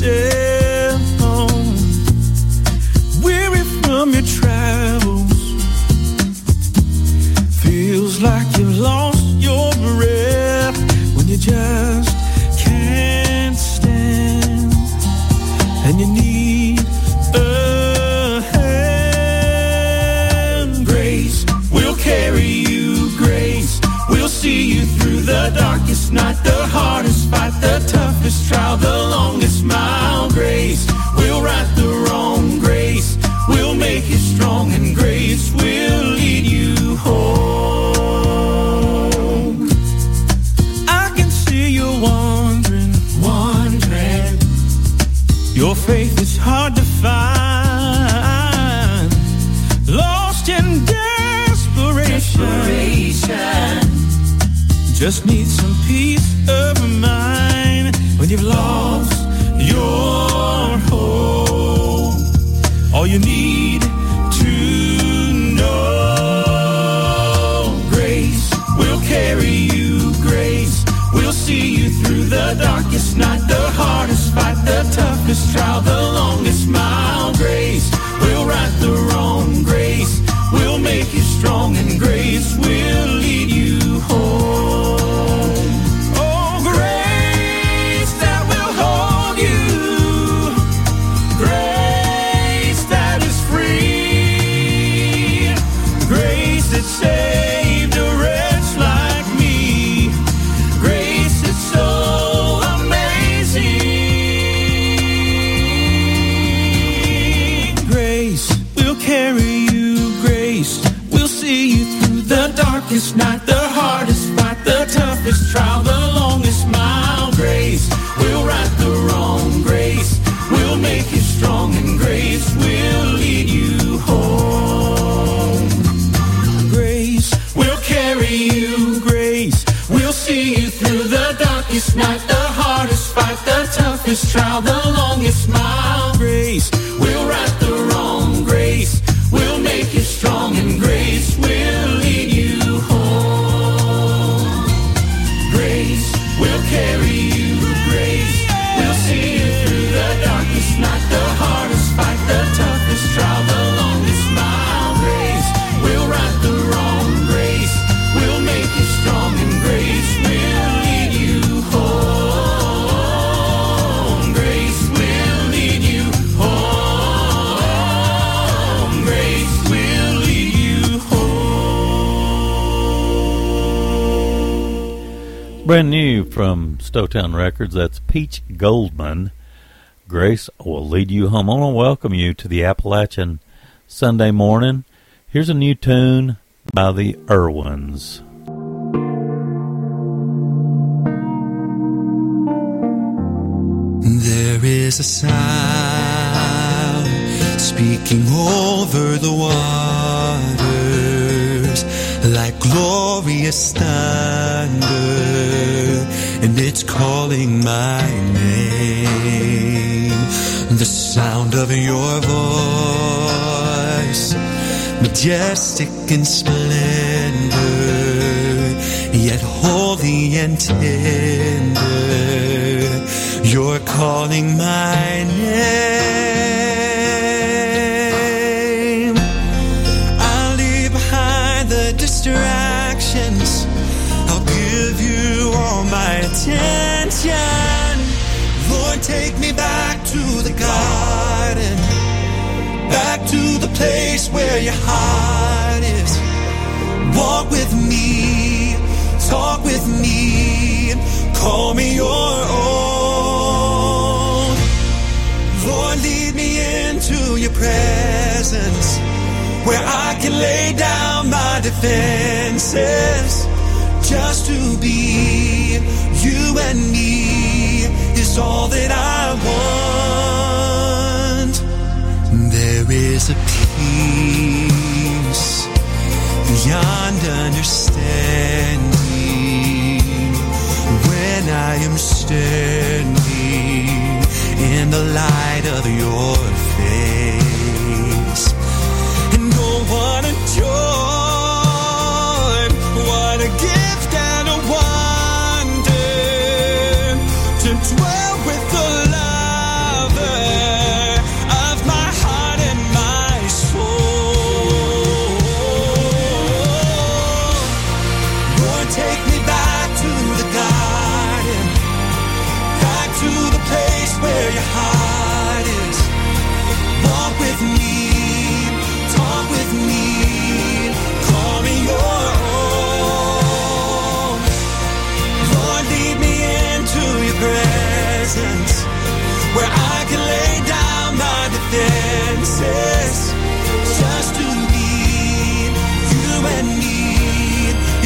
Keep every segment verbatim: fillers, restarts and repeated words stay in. step home, weary from your travels, feels like you've lost your breath when you just can't stand and you need a hand. Grace, we'll carry you, grace, we'll see you through the darkest night, the hardest fight, the toughest trial, the longest mile. Grace, we'll right the wrong, grace, we'll make you strong, and grace will lead you home. I can see you wandering, wandering. Your faith is hard to find, lost in desperation, desperation. Just need some peace of mind when you've lost your hope. All you need to know, grace, we'll carry you, grace, we'll see you through the darkest night, the hardest fight, the toughest trial, the longest mile. Grace, we'll right the wrong, grace, we'll make you strong, and grace will lead you home. It's not the hardest fight, the toughest trial, the longest mile. Grace, we'll right the wrong, grace, we'll make you strong, and grace will lead you home. Grace, we'll carry you, grace, we'll see you through the darkest night, the hardest fight, the toughest trial, the longest mile. Grace, we'll right the wrong, grace, we'll make you strong, and grace will lead you. We'll carry you, grace, we'll see you through the darkest night, the hardest fight, the toughest trial, the longest mile. Grace, we'll right the wrong, grace, we'll make you strong, and grace will lead you home. Grace will lead you home. Grace will lead you home. Brand new from Stowtown Records, that's Peach Goldman. Grace will lead you home. I want to welcome you to the Appalachian Sunday Morning. Here's a new tune by the Irwins. There is a sound speaking over the waters like glorious thunder, and it's calling my name. The sound of your voice, majestic in splendor, yet holy and tender, you're calling my name. I'll leave behind the distractions, I'll give you all my attention. Lord, take me back to the garden, back to the place where your heart is. Walk with me, talk with me, call me your own. Lord, lead me into your presence, where I can lay down my defenses. Just to be you and me is all that I want. There is a peace beyond understanding when I am standing in the light of your face. And oh, what a joy, what a gift, wonder to dwell with the love your heart is. Walk with me, talk with me, call me your own. Lord, lead me into your presence, where I can lay down my defenses. Just to need you and me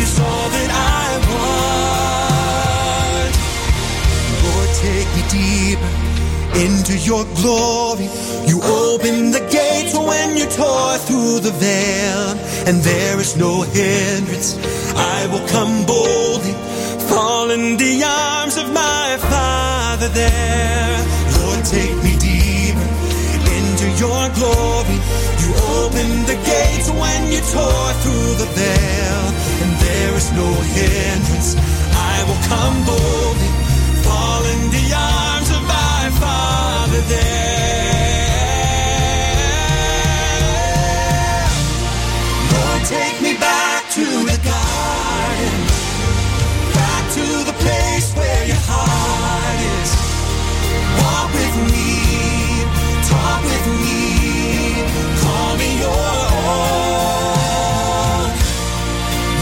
is all that I want. Lord, take me deeper into your glory. You opened the gates when you tore through the veil, and there is no hindrance. I will come boldly, fall in the arms of my Father there. Lord, take me deeper into your glory. You opened the gates when you tore through the veil, and there is no hindrance. I will come boldly, fall in the arms of my Father there. Lord, take me back to the garden, back to the place where your heart is. Walk with me, talk with me, call me your own.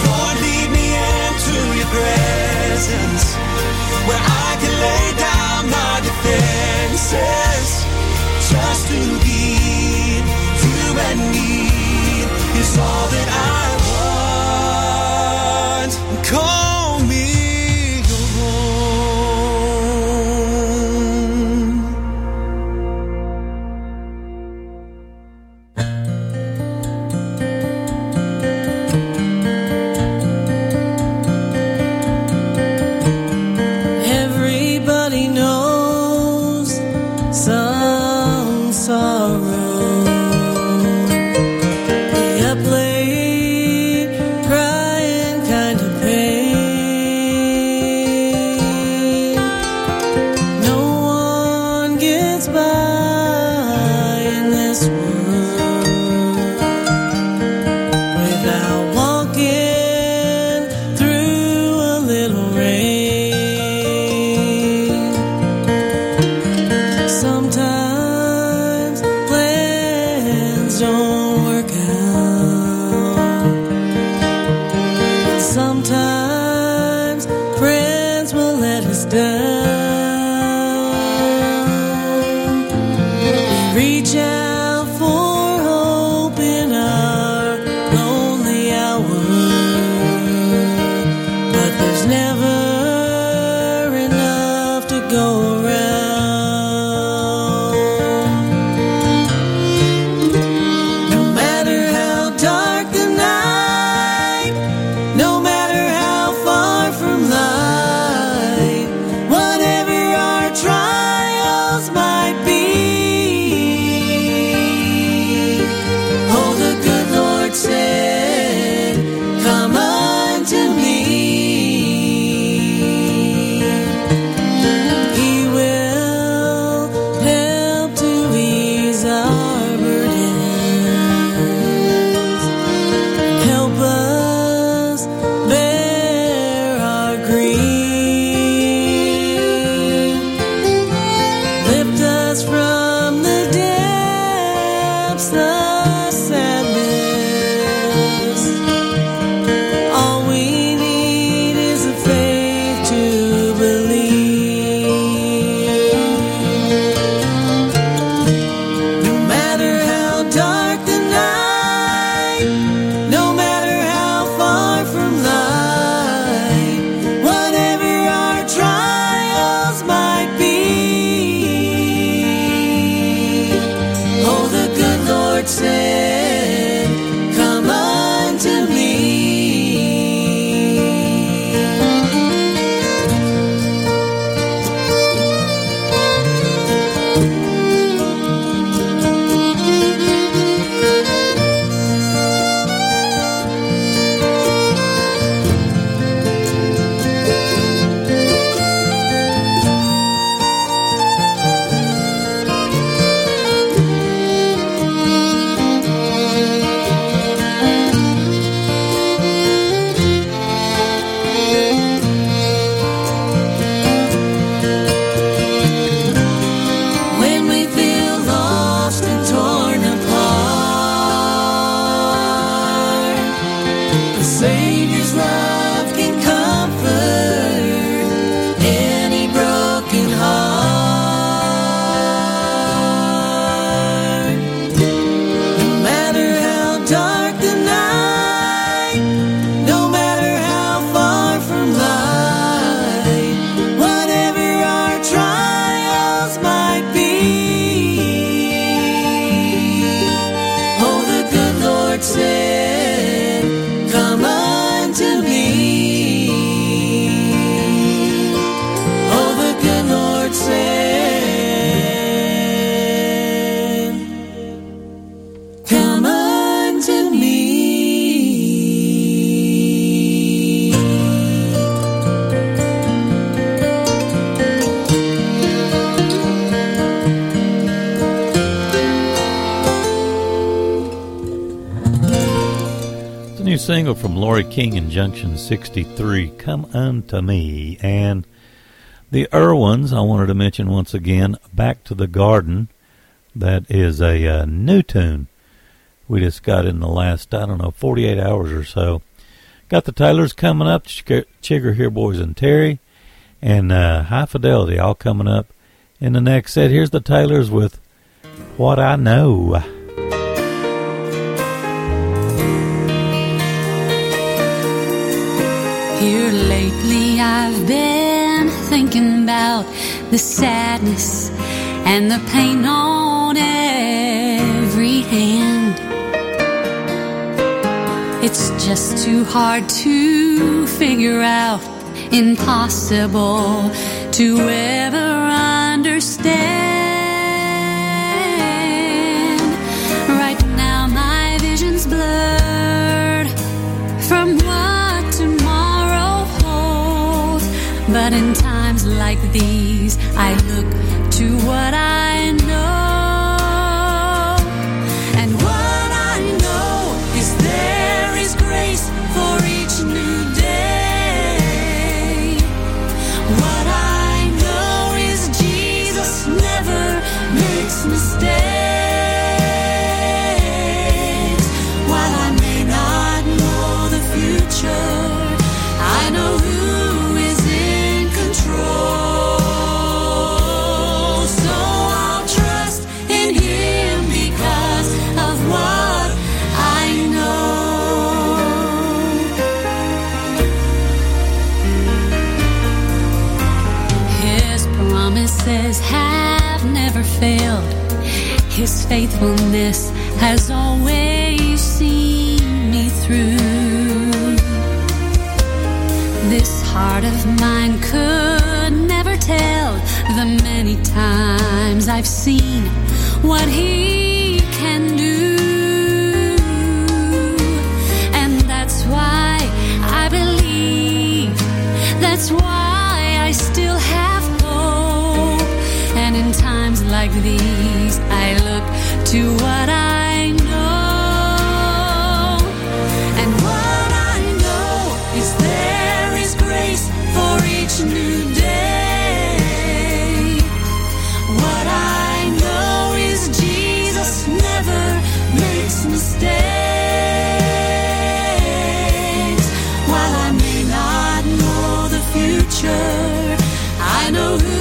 Lord, lead me into your presence, where I can lay down my defenses. Just to be you and me is all that I want. Call me your own. Everybody knows some sorrow. No matter how far from light, what single from Laurie King and Junction sixty-three, Come Unto Me. And the Irwins, I wanted to mention once again, Back to the Garden. That is a uh, new tune we just got in the last, I don't know, forty-eight hours or so. Got the Taylors coming up, Ch- Chigger Hill Boys and Terry, and uh, High Fidelity all coming up in the next set. Here's the Taylors with What I Know. Here lately I've been thinking about the sadness and the pain on every hand. It's just too hard to figure out, impossible to ever understand. Right now my vision's blurred from but in times like these, I look to what I know. And what I know is there is grace for each new day. What I know is Jesus never makes mistakes. Have never failed. His faithfulness has always seen me through. This heart of mine could never tell the many times I've seen what he can do. And that's why I believe, that's why I still have. And in times like these, I look to what I know. And what I know is there is grace for each new day. What I know is Jesus never makes mistakes. While I may not know the future, I know who.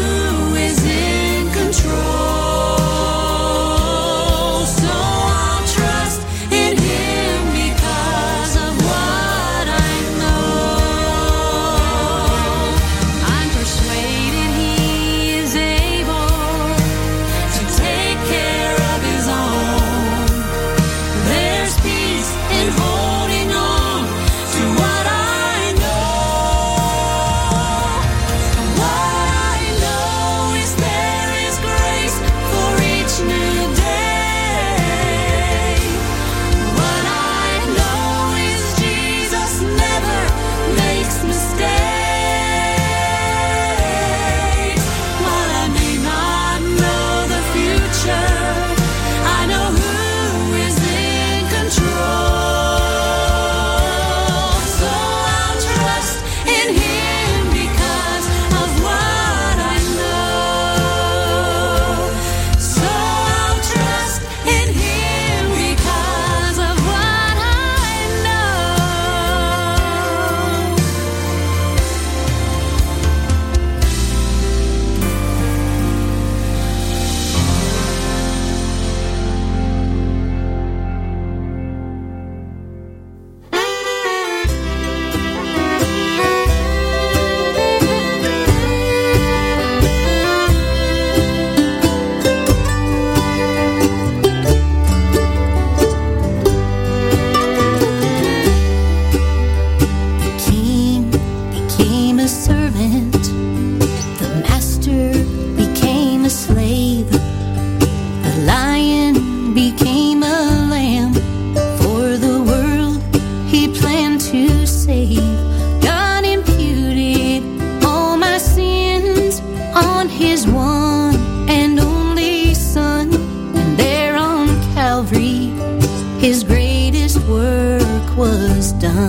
His greatest work was done.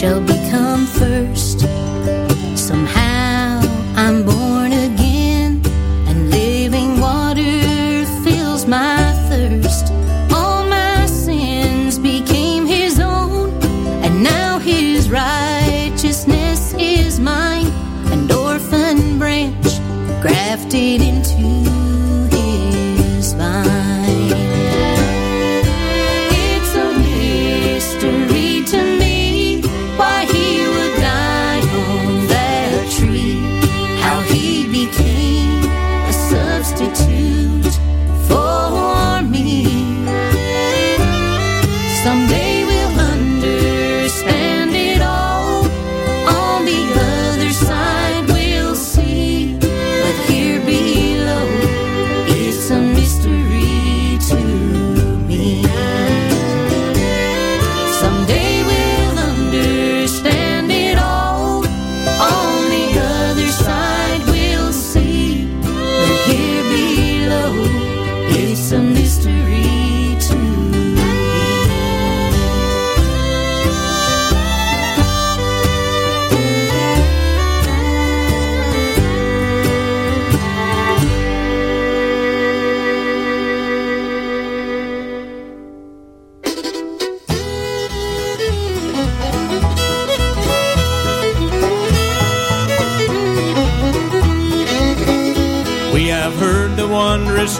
shall become first. Somehow I'm born again, and living water fills my thirst. All my sins became his own, and now his righteousness is mine. An orphan branch grafted into his vine.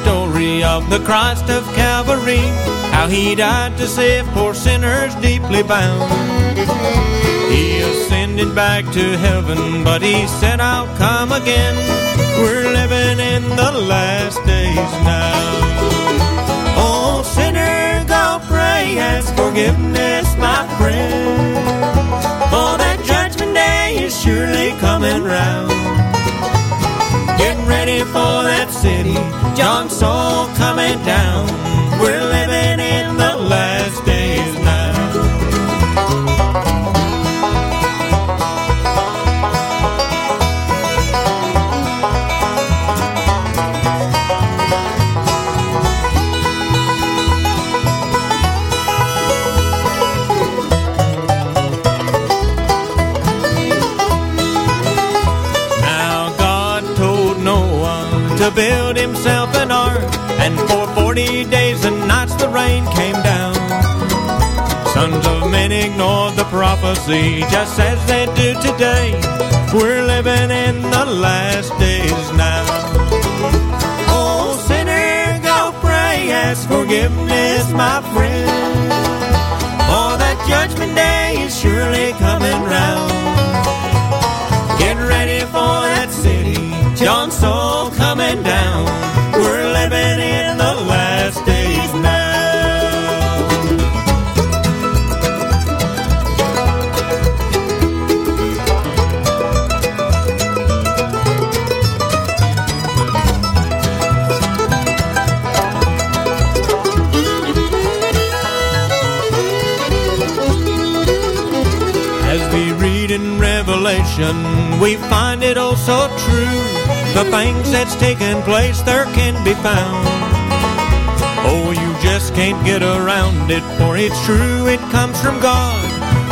Story of the Christ of Calvary, how he died to save poor sinners deeply bound. He ascended back to heaven, but he said, I'll come again. We're living in the last days now. Oh, sinner, go pray, ask forgiveness, my friend, for that judgment day is surely coming round. Getting ready for that city, John's soul coming down. We're living in the last days build himself an ark, and for forty days and nights the rain came down. Sons of men ignored the prophecy, just as they do today. We're living in the last days now. Oh, sinner, go pray, ask forgiveness, my friend, for that judgment day is surely coming round. Get ready for that city, John's soul coming down. We're living in the last days now. As we read in Revelation, we find it all so true. The things that's taken place there can be found. Oh, you just can't get around it, for it's true, it comes from God.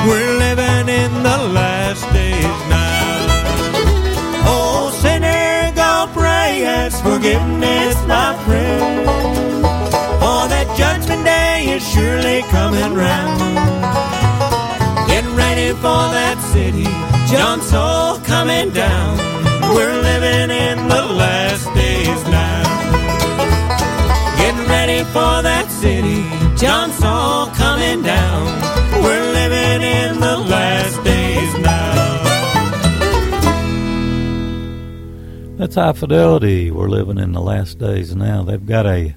We're living in the last days now. Oh, sinner, go pray, ask forgiveness, my friend, for that judgment day is surely coming round. Getting ready for that city, John's soul coming down. We're living in the last days now. Getting ready for that city, John's all coming down. We're living in the last days now. That's High Fidelity. We're living in the last days now. They've got a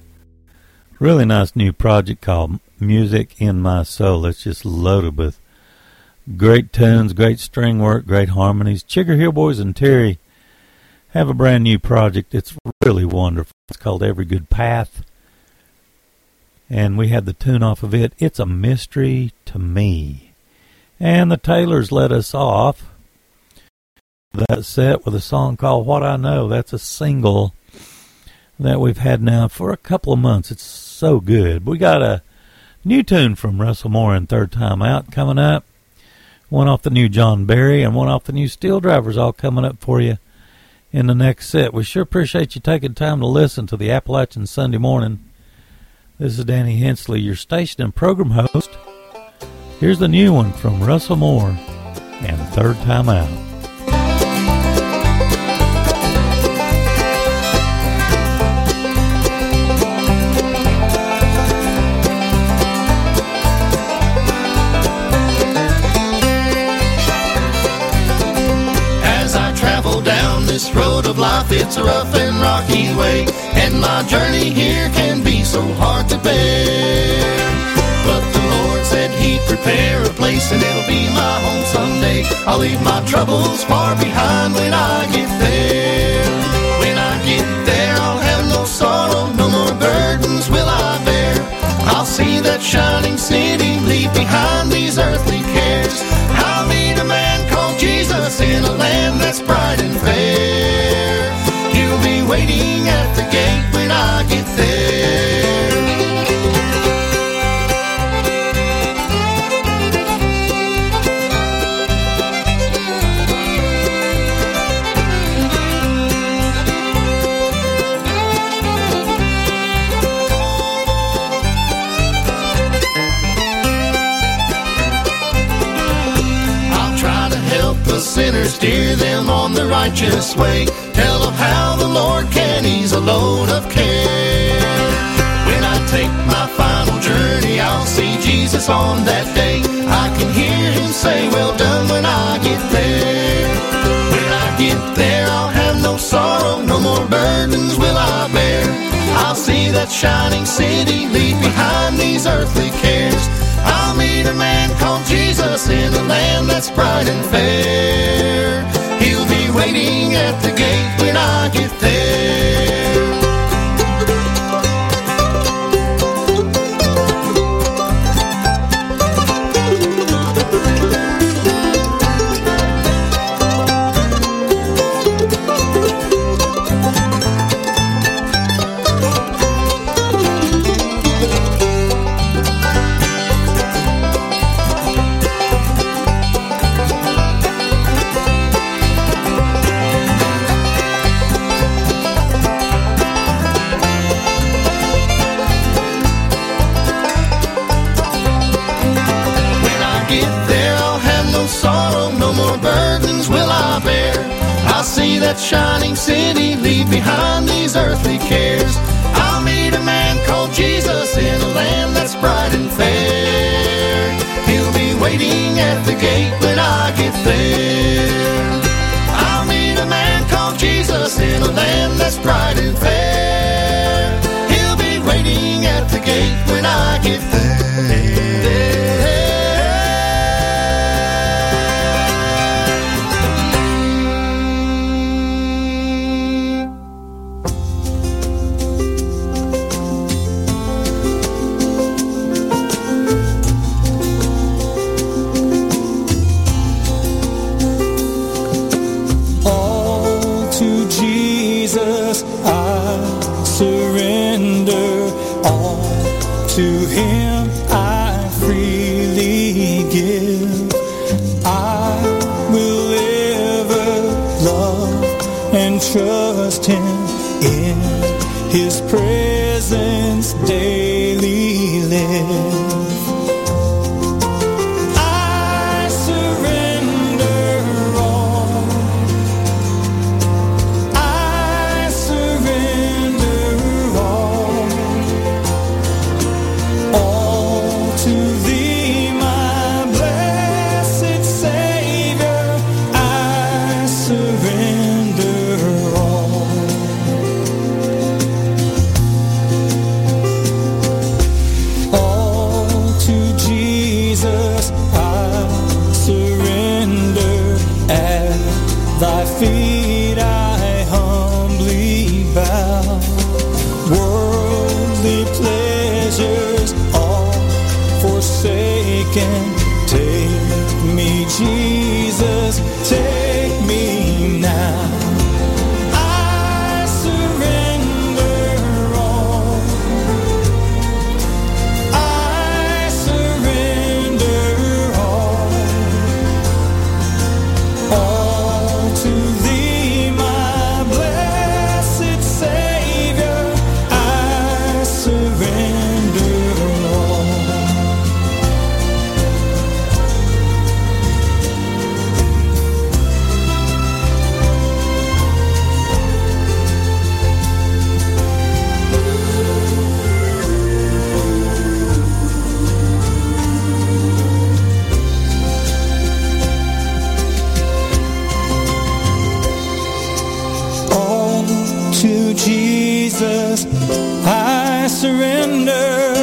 really nice new project called Music in My Soul. It's just loaded with great tunes, great string work, great harmonies. Chigger Hill Boys and Terry have a brand new project. It's really wonderful. It's called Every Good Path. And we had the tune off of it, It's a Mystery to Me. And the Taylors let us off that set with a song called What I Know. That's a single that we've had now for a couple of months. It's so good. We got a new tune from Russell Moore and Third Time Out coming up. one off the new John Barry, and one off the new Steel Drivers, all coming up for you in the next set. We sure appreciate you taking time to listen to the Appalachian Sunday Morning. This is Danny Hensley, your station and program host. Here's the new one from Russell Moore and Third Time Out. This road of life, it's a rough and rocky way, and my journey here can be so hard to bear. But the Lord said he'd prepare a place, and it'll be my home someday. I'll leave my troubles far behind when I get there. When I get there, I'll have no sorrow, no more burdens will I bear. I'll see that shining city, leave behind these earthly cares. I'll meet a man called Jesus in a land that's bright and fair. He'll be waiting at the gate when I get there. Sinners, steer them on the righteous way. Tell them how the Lord can ease a load of care. When I take my final journey, I'll see Jesus on that day. I can hear him say, well done, when I get there. When I get there, I'll have no sorrow, no more burdens will I bear. I'll see that shining city, leave behind these earthly cares. I'll meet a man called Jesus in a land that's bright and fair. He'll be waiting at the gate when I get there. That shining city, leave behind these earthly cares. I'll meet a man called Jesus in a land that's bright and fair. He'll be waiting at the gate when I get there. I'll meet a man called Jesus in a land that's bright and fair. He'll be waiting at the gate when I get there. Trust him in his presence daily live. I surrender all. I surrender all. All to thee, my blessed Savior. I surrender. Take me, Jesus, take me now. I surrender all. I surrender all. surrender.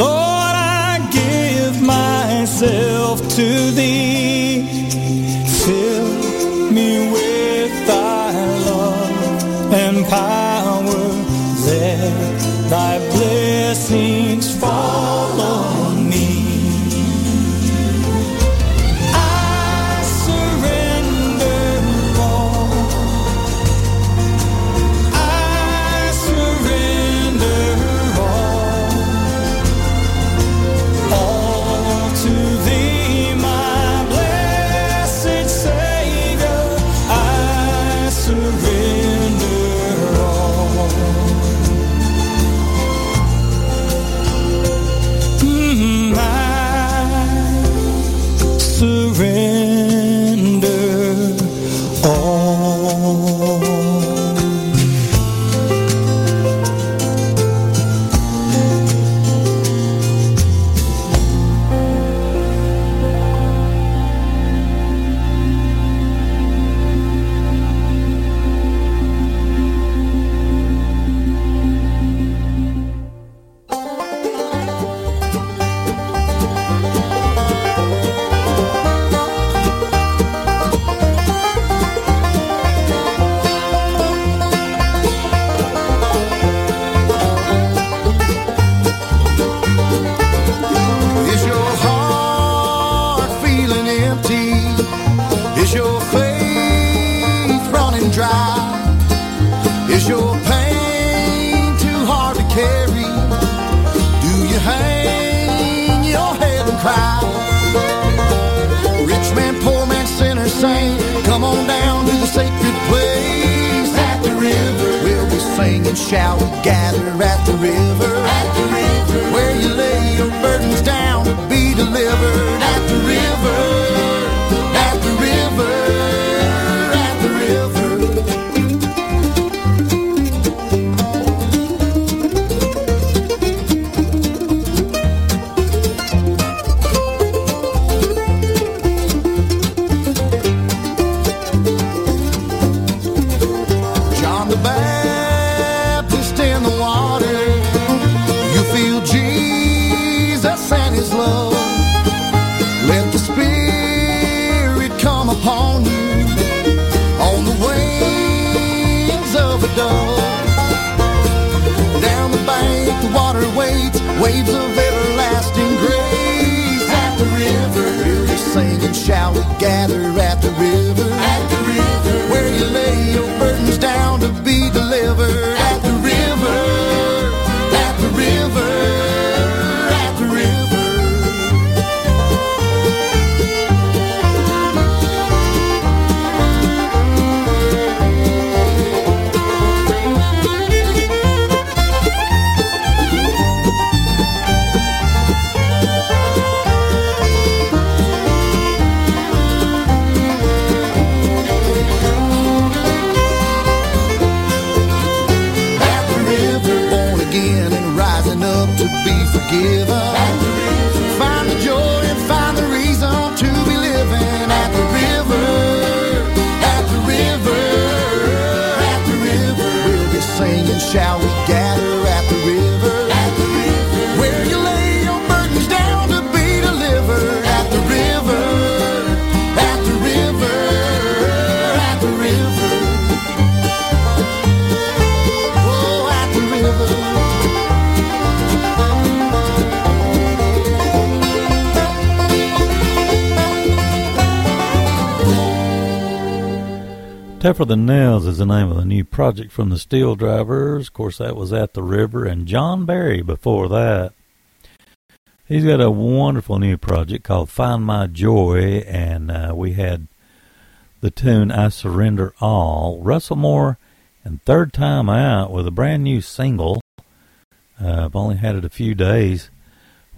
Lord, I give myself to Thee. Fill me with Thy love and power. Let Thy blessings fall on me. Shall we gather at the river? At the river, where you lay your burdens down to be delivered. At the river, at the river, at the river. John the Baptist love. Let the Spirit come upon you on the wings of a dove. Down the bank the water waits, waves of everlasting grace. At the river, we'll be singing, shall we gather at the river? At the river, where you lay your burdens down to be delivered. At the river, at the river. Give up. At the river. Find the joy and find the reason to be living. At the river, at the river, at the river. We'll be singing, shall we gather at the river? At the river, where you lay your burdens down to be delivered. At the river, at the river, at the river. Oh, at the river. Pepper the Nails is the name of the new project from the Steel Drivers. Of course, that was At the River, and John Barry before that. He's got a wonderful new project called Find My Joy, and uh, we had the tune I Surrender All. Russell Moore and Third Time Out with a brand new single. Uh, I've only had it a few days.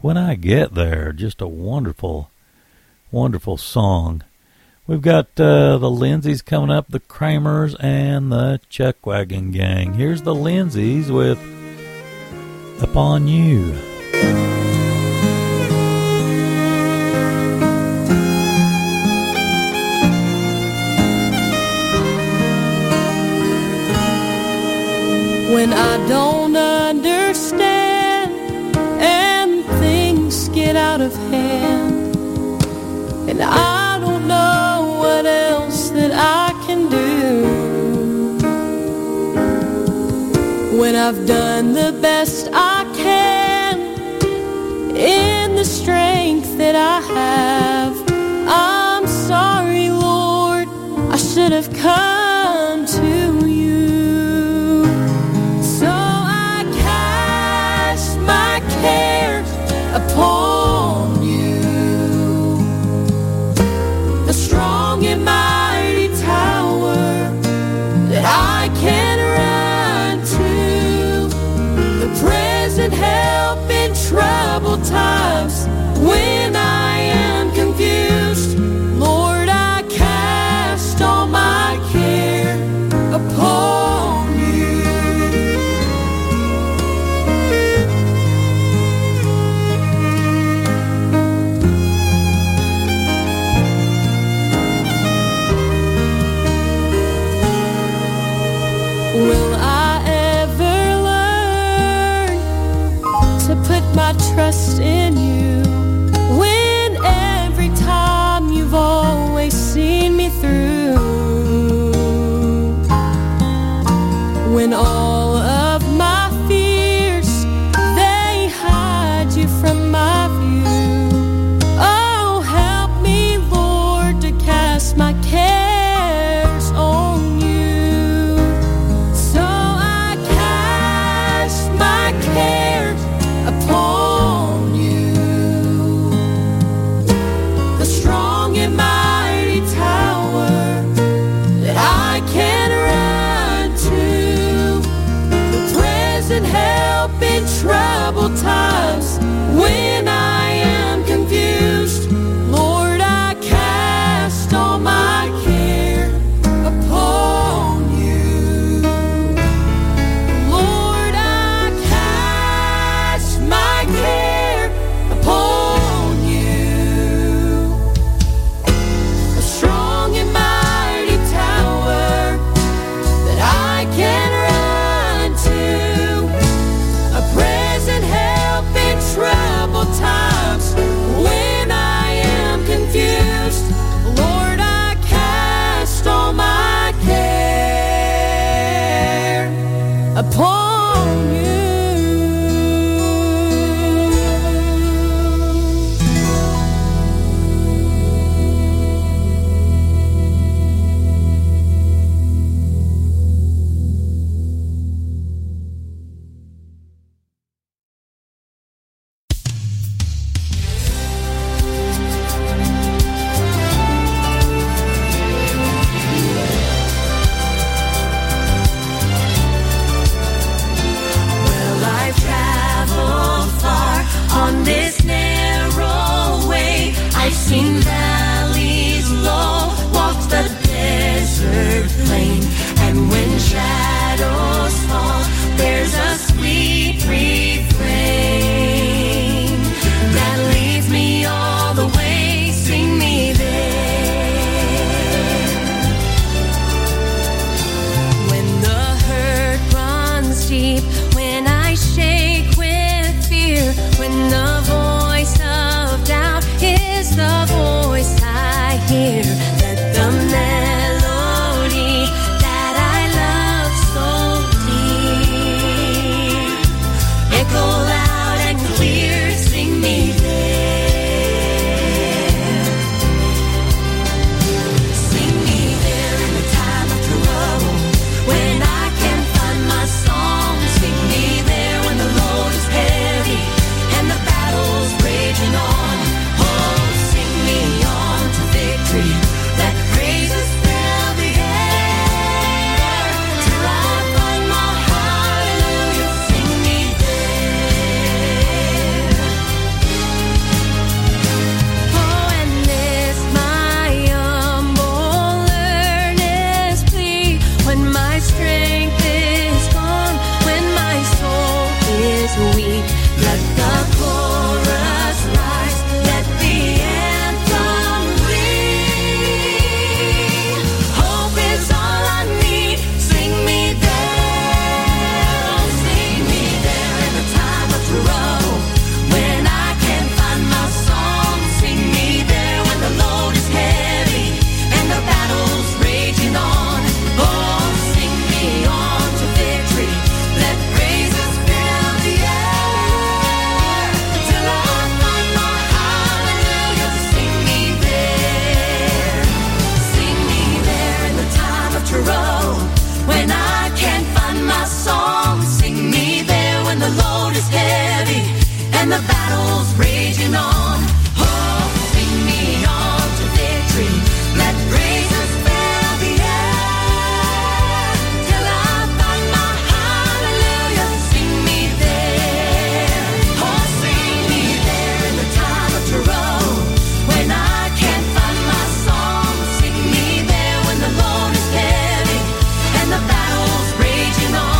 When I Get There, just a wonderful, wonderful song. We've got uh, the Lindsays coming up, the Kramers, and the Chuck Wagon Gang. Here's the Lindsays with Upon You. When I don't understand I've done the best I can in the strength that I have. I'm sorry, Lord, I should have come to you. So I cast my cares upon you, the strong and mighty tower that I can run to, the present help in troubled times when I am confused. Lord, I cast all my care upon you. Will I ever learn to put my trust in you? When all of my fears, they hide you from my view. Oh, help me, Lord, to cast my cares on you. So I cast my cares upon you, the strong and mighty tower that I can help in troubled times when I am confused. Lord, I cast all my care upon you. Lord, I cast my care upon you, a strong and mighty tower that I can run to, troubled times when I am confused. Lord, I cast all my care upon you. heavy and the battle's raging on. Oh, sing me on to victory. Let praises fill the air till I find my hallelujah. Sing me there. Oh, sing me there in the time of trouble when I can't find my song. Sing me there when the load is heavy and the battle's raging on.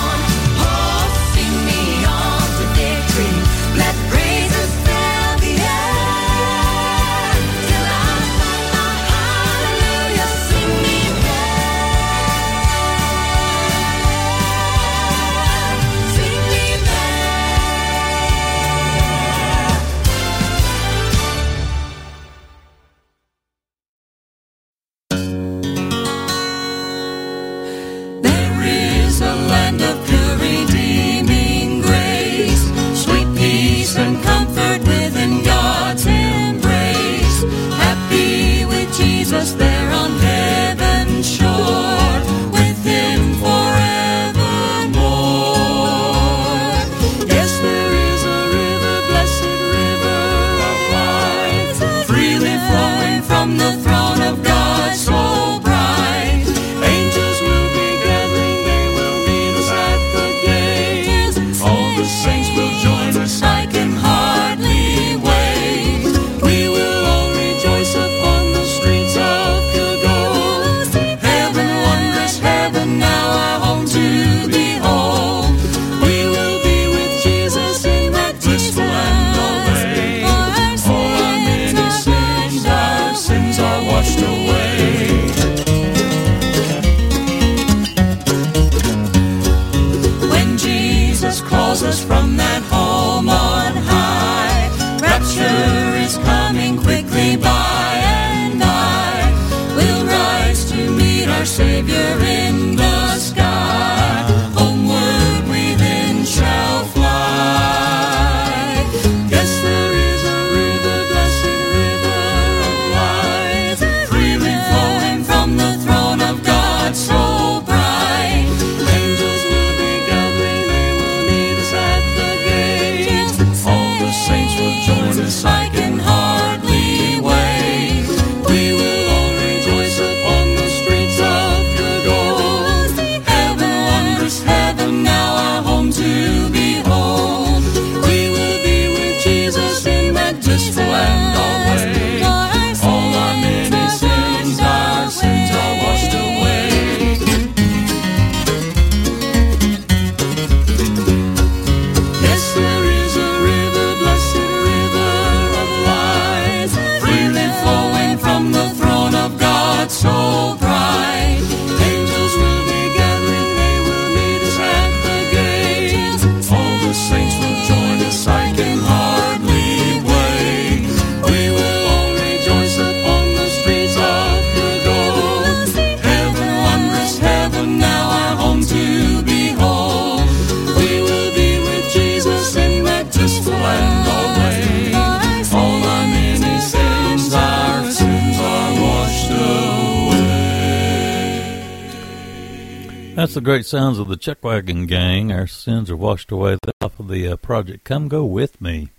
That's the great sounds of the Chuck Wagon Gang. Our sins are washed away. That's off of the uh, project Come Go With Me.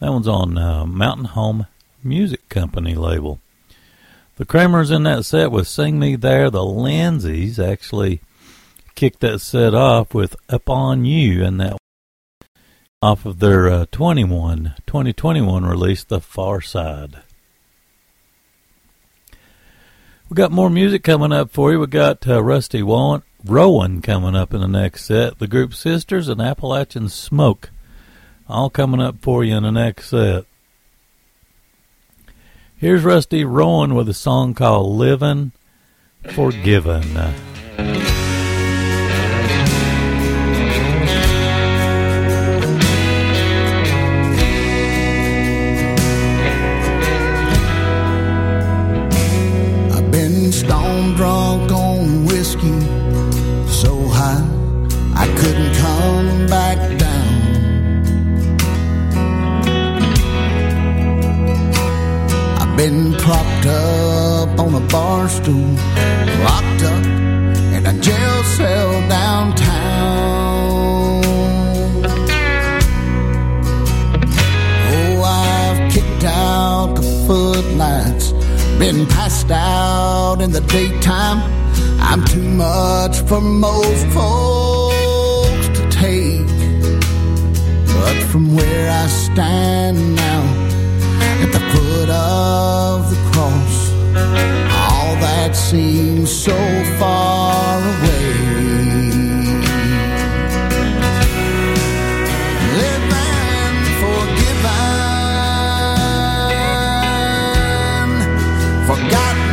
That one's on uh, Mountain Home Music Company label. The Kramers in that set with Sing Me There. The Lindsays actually kicked that set off with Up On You, and that one off of their uh, twenty-one, twenty twenty-one release, The Far Side. We got more music coming up for you. We got uh, Rusty Rowan, Rowan coming up in the next set. The group Sisters and Appalachian Smoke all coming up for you in the next set. Here's Rusty Rowan with a song called Livin' Forgiven. Stone drunk on whiskey, so high I couldn't come back down. I've been propped up on a bar stool, locked up in a jail cell downtown. been passed out in the daytime. I'm too much for most folks to take. But from where I stand now, at the foot of the cross, all that seems so far away. Forgotten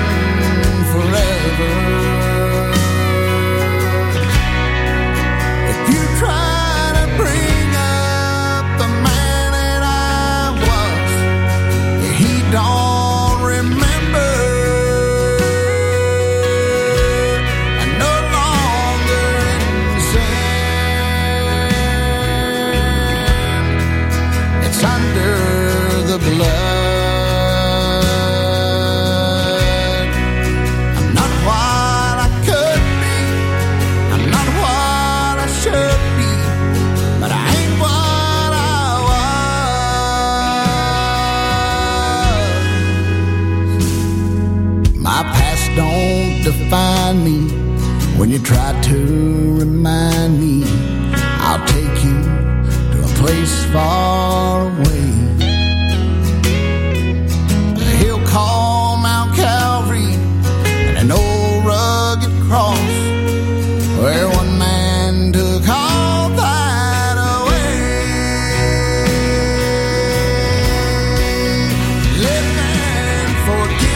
forever. If you try to bring up the man that I was, he don't remember. I'm no longer innocent. It's under the blood. Define me when you try to remind me. I'll take you to a place far away. He'll call Mount Calvary and an old rugged cross where one man took all that away. Living and forgiving.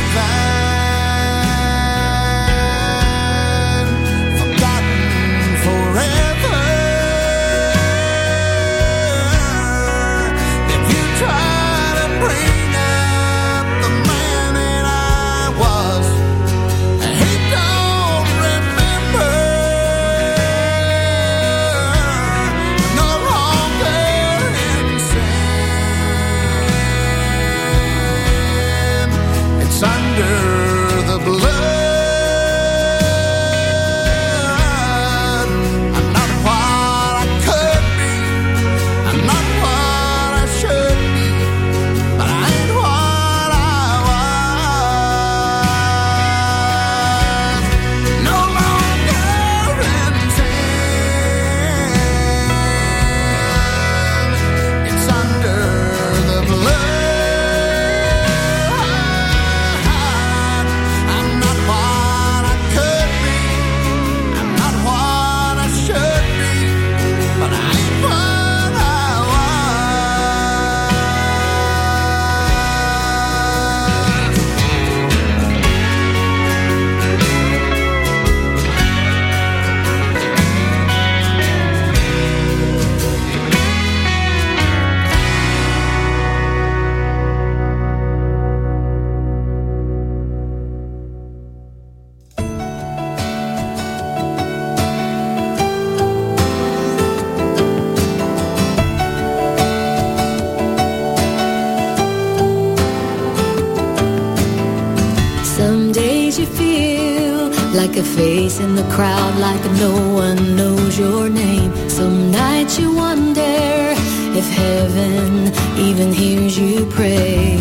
A face in the crowd, like no one knows your name. Some nights you wonder if heaven even hears you pray.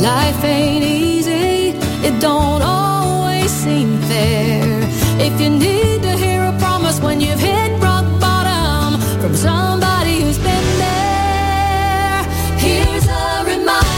Life ain't easy, it don't always seem fair. If you need to hear a promise when you've hit rock bottom from somebody who's been there, here's a reminder.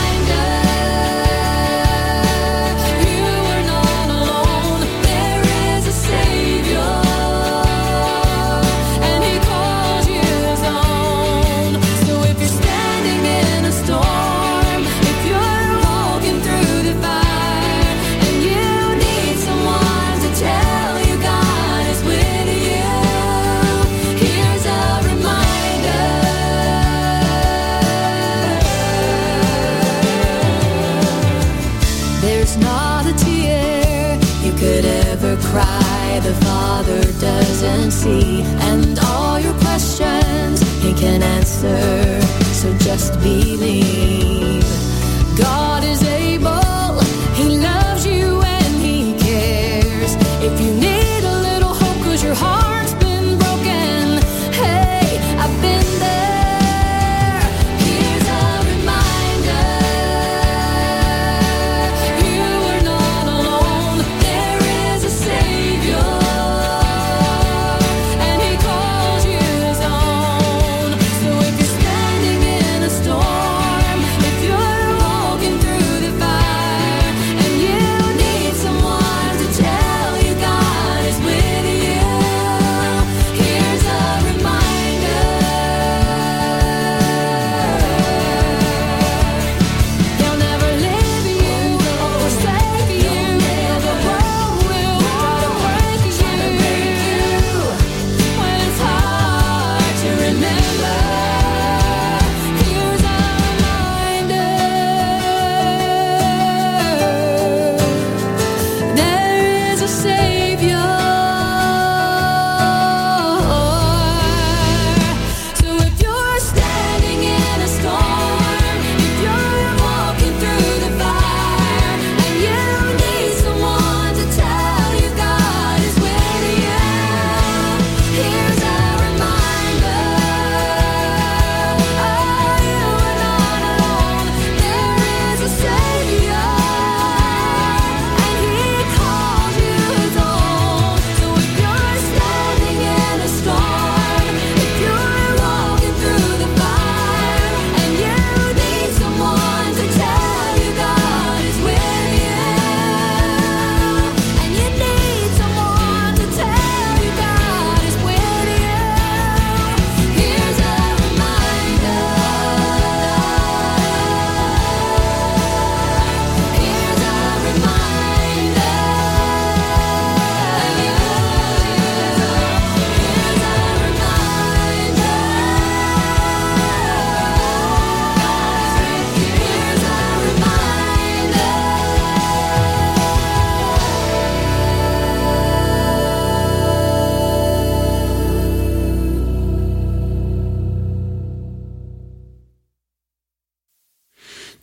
Cry, the Father doesn't see, and all your questions He can answer, so just believe. God is able, He loves you and He cares. If you need a little hope cause your heart's been broken, hey, I've been there. Here's a reminder, you were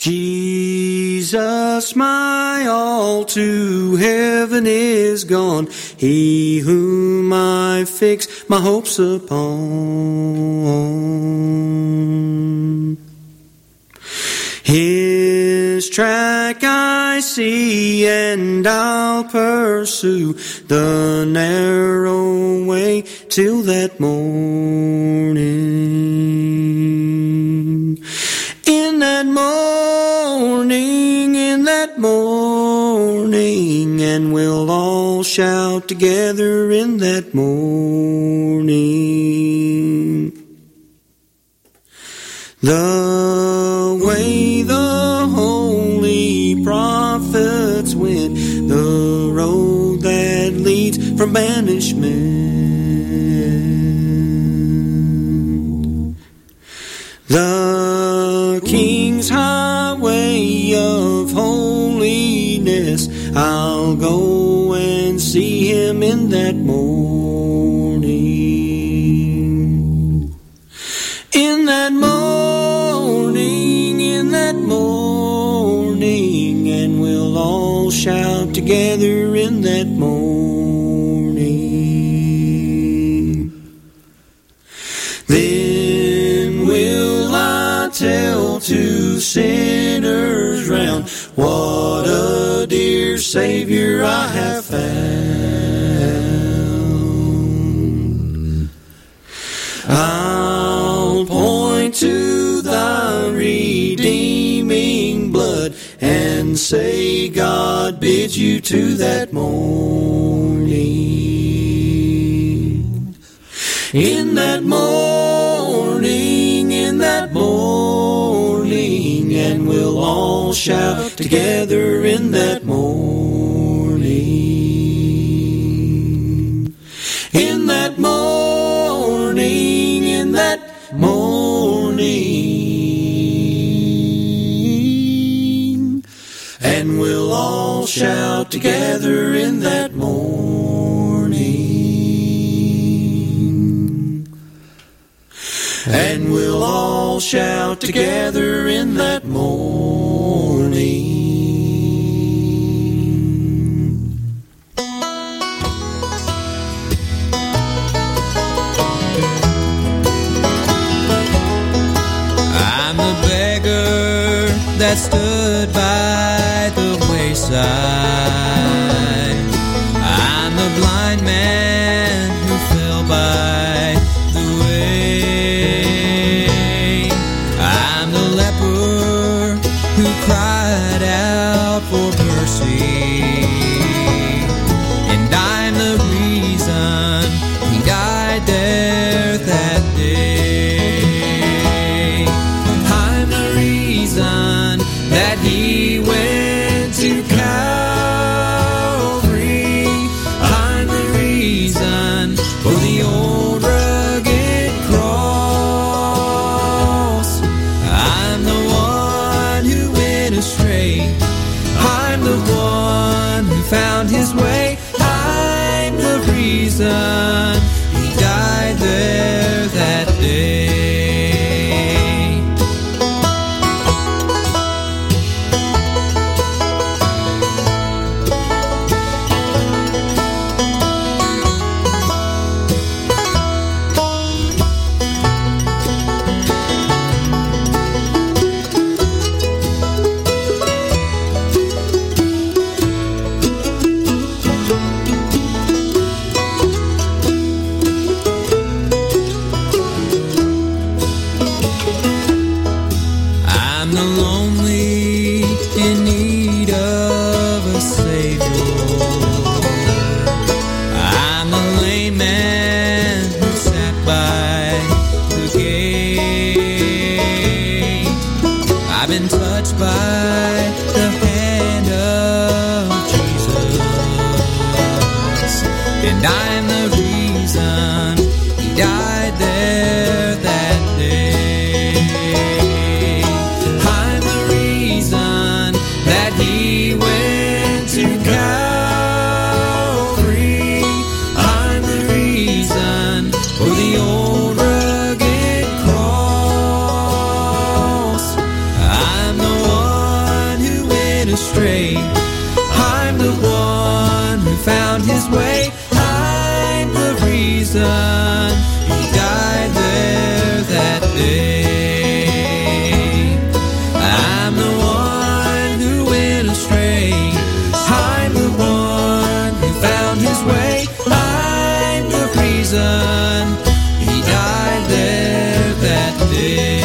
Jesus, my all, to heaven is gone, he whom I fix my hopes upon. His track I see, and I'll pursue the narrow way till that morning. In that morning, in that morning, and we'll all shout together in that morning. The way the holy prophets went, the road that leads from banishment. The King's highway of holiness, I'll go and see him in that morning. In that morning, morning, and we'll all shout together in that morning. Then will I tell to sinners round what a dear Savior I have found. I'll point to thy redeeming blood and say, God bids you to that morning. In that morning, in that morning, and we'll all shout together in that morning. In that morning, in that morning, and we'll all shout together in that morning. And we'll all shout together in that morning. That stood by the wayside. I'm the blind man who fell by the way. I'm the leper who cried out for mercy. And I'm the reason he died there that day. I'm the reason that he went to Calvary. I'm the reason for the old rugged cross. I'm the one who went astray. I'm the one who found his way. I'm the reason he died there that day. I'm the one. astray. I'm the one who found his way. I'm the reason he died there that day. I'm the one who went astray. I'm the one who found his way. I'm the reason he died there that day.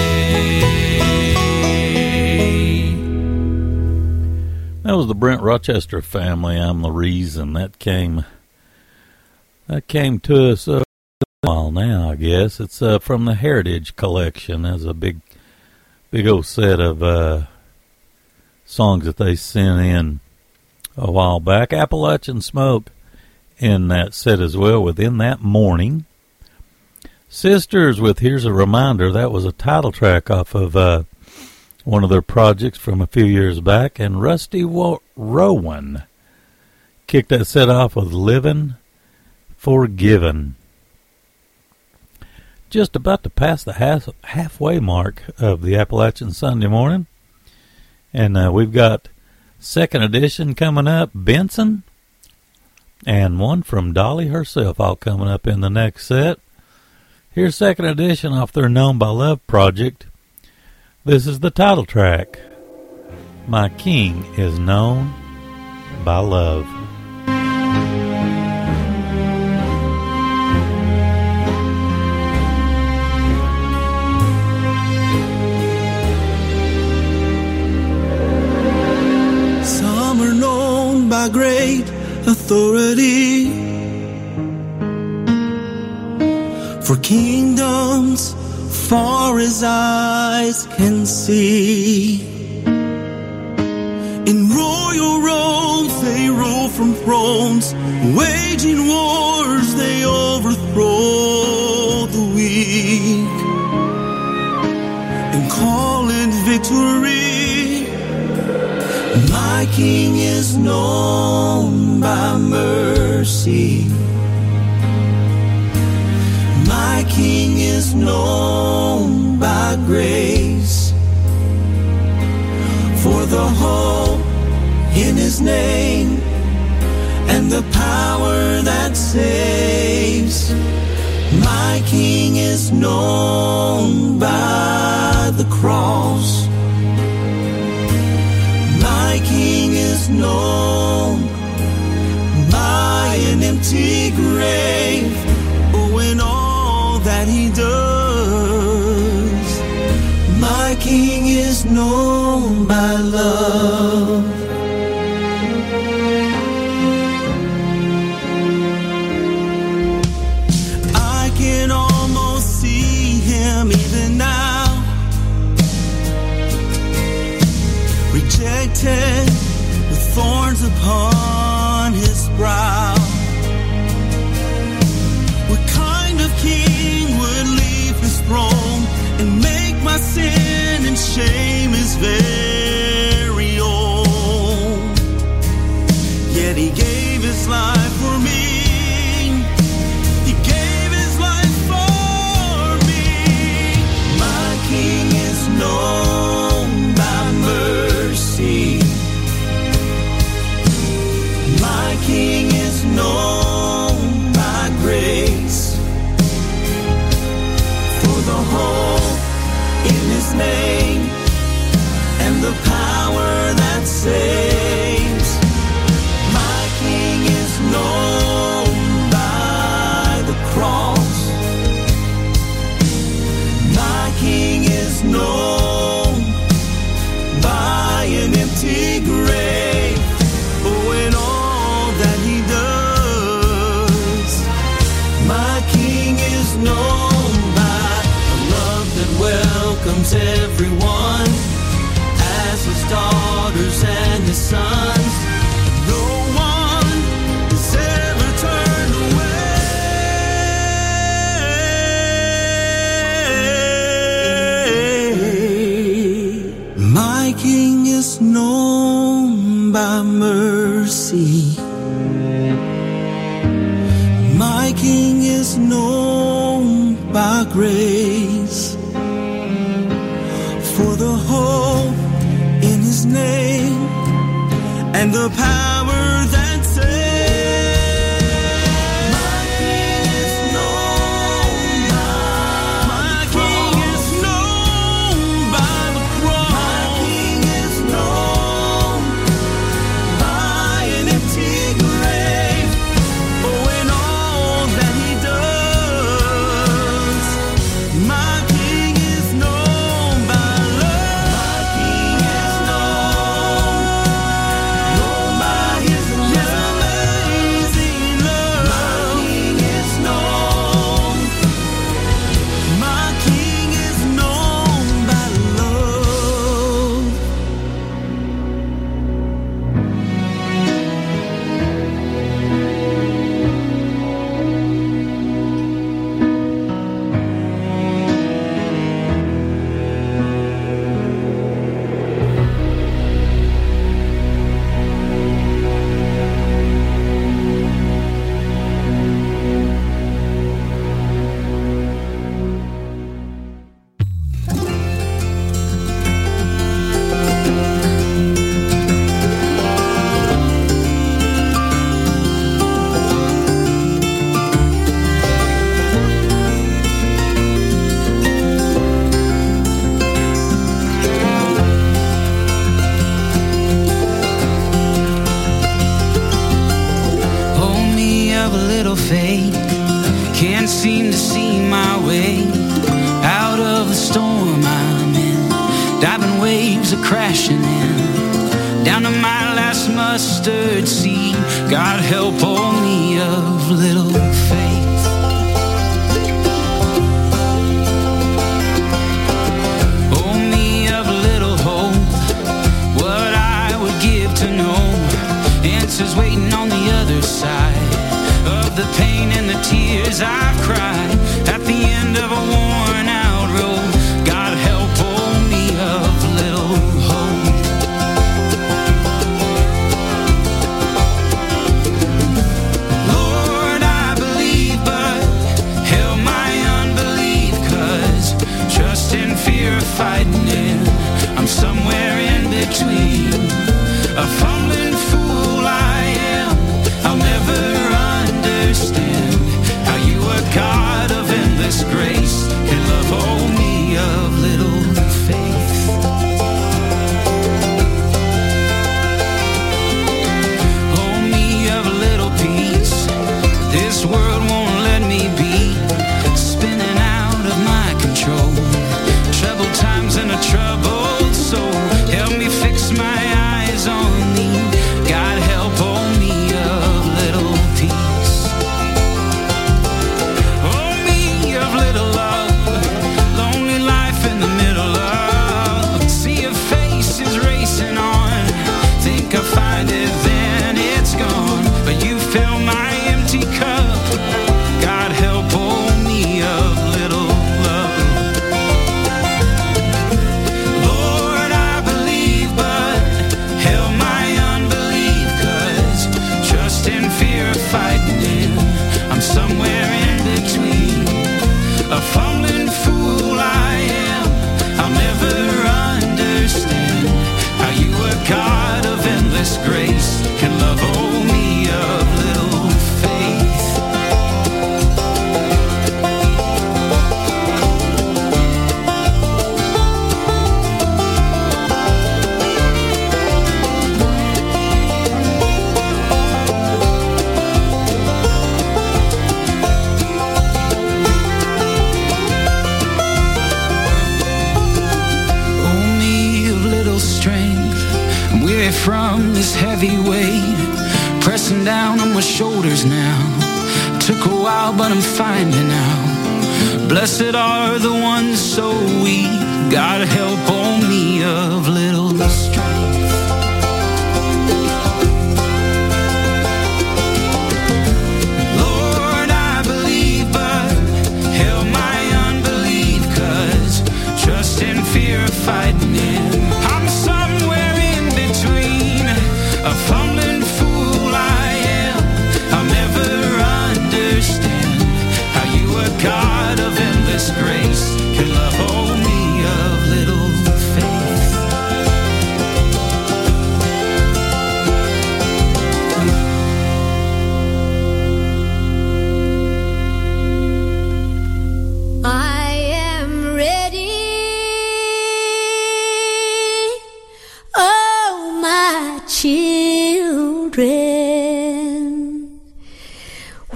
That was the Brent Rochester Family, I'm the Reason. That came that came to us uh, a while now, I guess. It's uh, from the Heritage Collection. There's a big big old set of uh, songs that they sent in a while back. Appalachian Smoke in that set as well, Within That Morning. Sisters with Here's a Reminder. That was a title track off of... Uh, one of their projects from a few years back, and Rusty Wo- Rowan kicked that set off with Livin' Forgiven. Just about to pass the half- halfway mark of the Appalachian Sunday Morning, and uh, we've got Second Edition coming up, Benson, and one from Dolly herself all coming up in the next set. Here's Second Edition off their Known by Love project. This is the title track, My King is Known by Love. Some are known by great authority, for kingdoms far as eyes can see. In royal Rome they rule from thrones, waging wars they overthrow the weak, and call it victory. My King is known by mercy. My King is known by grace, for the hope in His name and the power that saves. My King is known by the cross. My King is known by an empty grave. That He does. My King is known by love. I can almost see Him even now, rejected with thorns upon His brow. And make my sin and shame His very own. Yet He gave His life for me. He gave His life for me. My King is known by mercy. My King is known. Name and the power that saves. My King is known by the cross. My King is known by an empty grave. Oh, in all that He does, my King is known. Welcomes everyone as His daughters and His sons. No one is ever turned away. My King is known by mercy. My King is known by grace. For the hope in His name and the power that saves. My King is known by My the King cross. Is known by the cross. My King is known by an empty grave. Oh, in all that He does, My God of endless grace, can love hold me of little faith.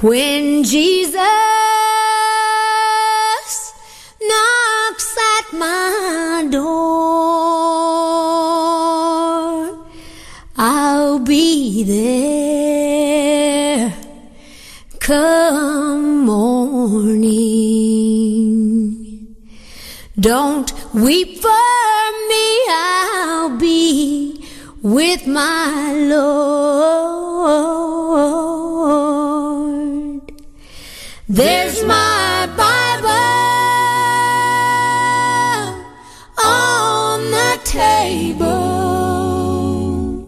When Jesus knocks at my door, I'll be there come morning. Don't weep for me, I'll be with my Lord. There's my Bible on the table.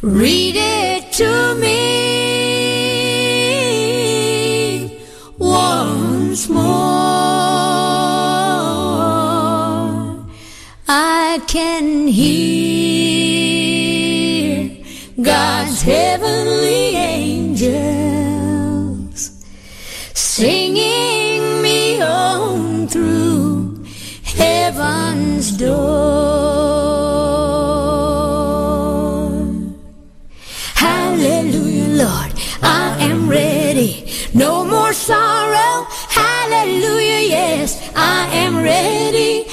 Read it to me once more. I can hear God's heavenly angels singing me on through heaven's door. Hallelujah, Lord, I am ready. No more sorrow. Hallelujah, yes, I am ready.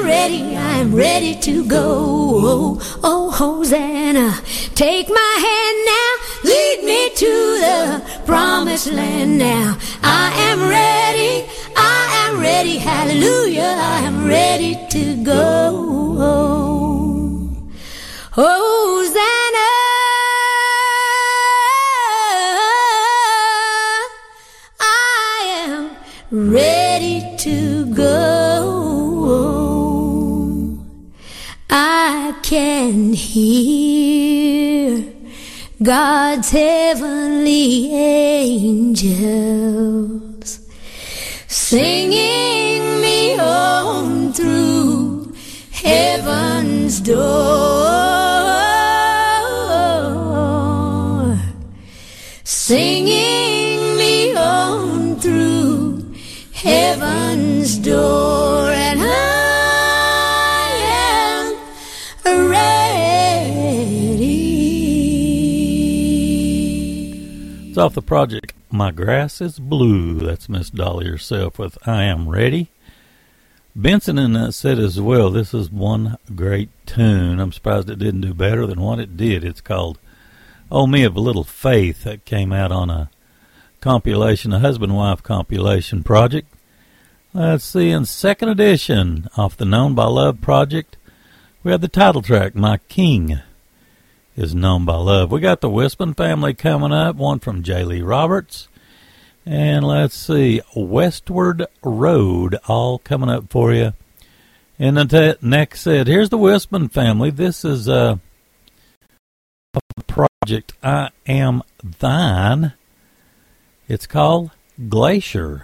Ready, I'm ready to go. Oh, oh, Hosanna, take my hand now, lead me to the promised land now. I am ready, I am ready, hallelujah, I am ready to go. Hosanna, I am ready to go. I can hear God's heavenly angels singing me on through heaven's door, singing me on through heaven's door. And I it's off the project My Grass is Blue. That's Miss Dolly herself with I Am Ready. Benson in that set as well. This is one great tune. I'm surprised it didn't do better than what it did. It's called Oh Me of a Little Faith. That came out on a compilation, a husband-wife compilation project. Let's see, in Second Edition, off the Known by Love project, we had the title track, My King is Known by Love. We got the Wiseman family coming up, one from J. Lee Roberts. And let's see, Westward Road, all coming up for you. And the t- next set, here's the Wiseman family. This is uh, a project, I Am Thine. It's called Glacier.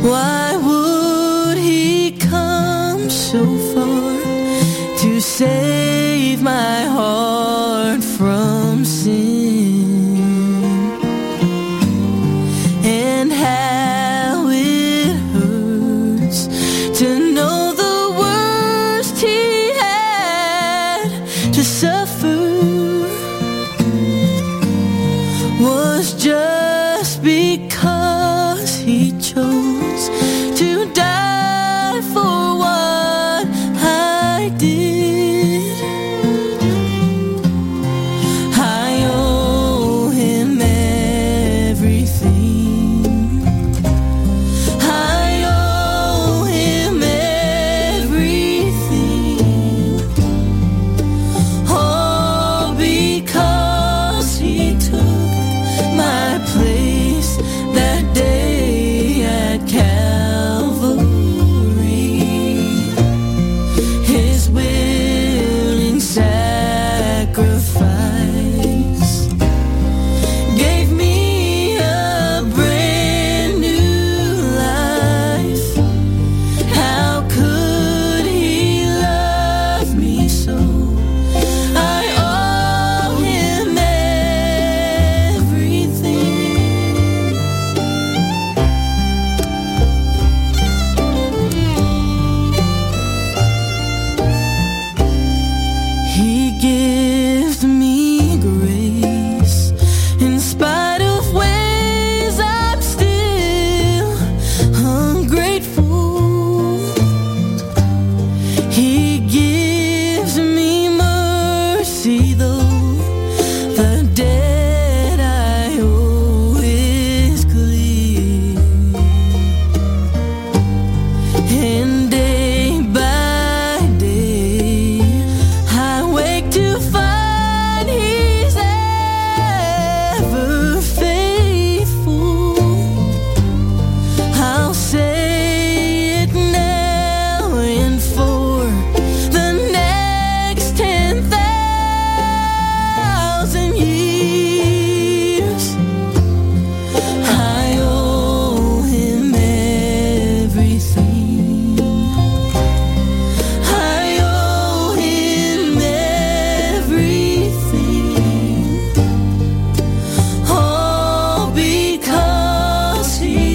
Why would he come so far to save my heart from sin? And how it hurts to know the worst he had to suffer was just because he chose to die for what I did. I owe him everything. I owe him everything. All because he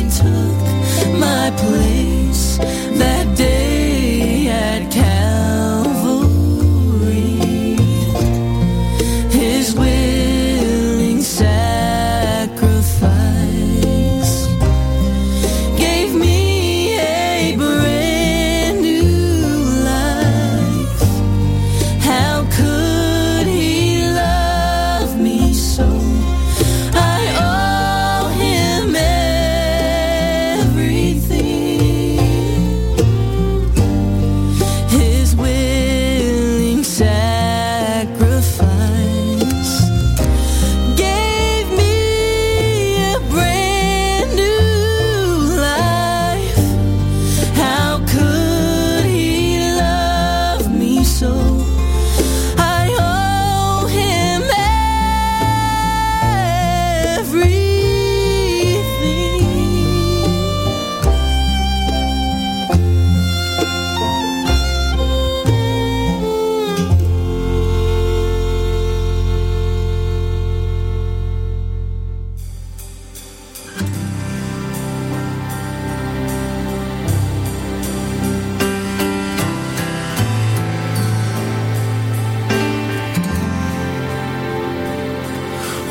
took my place that day at Calvary.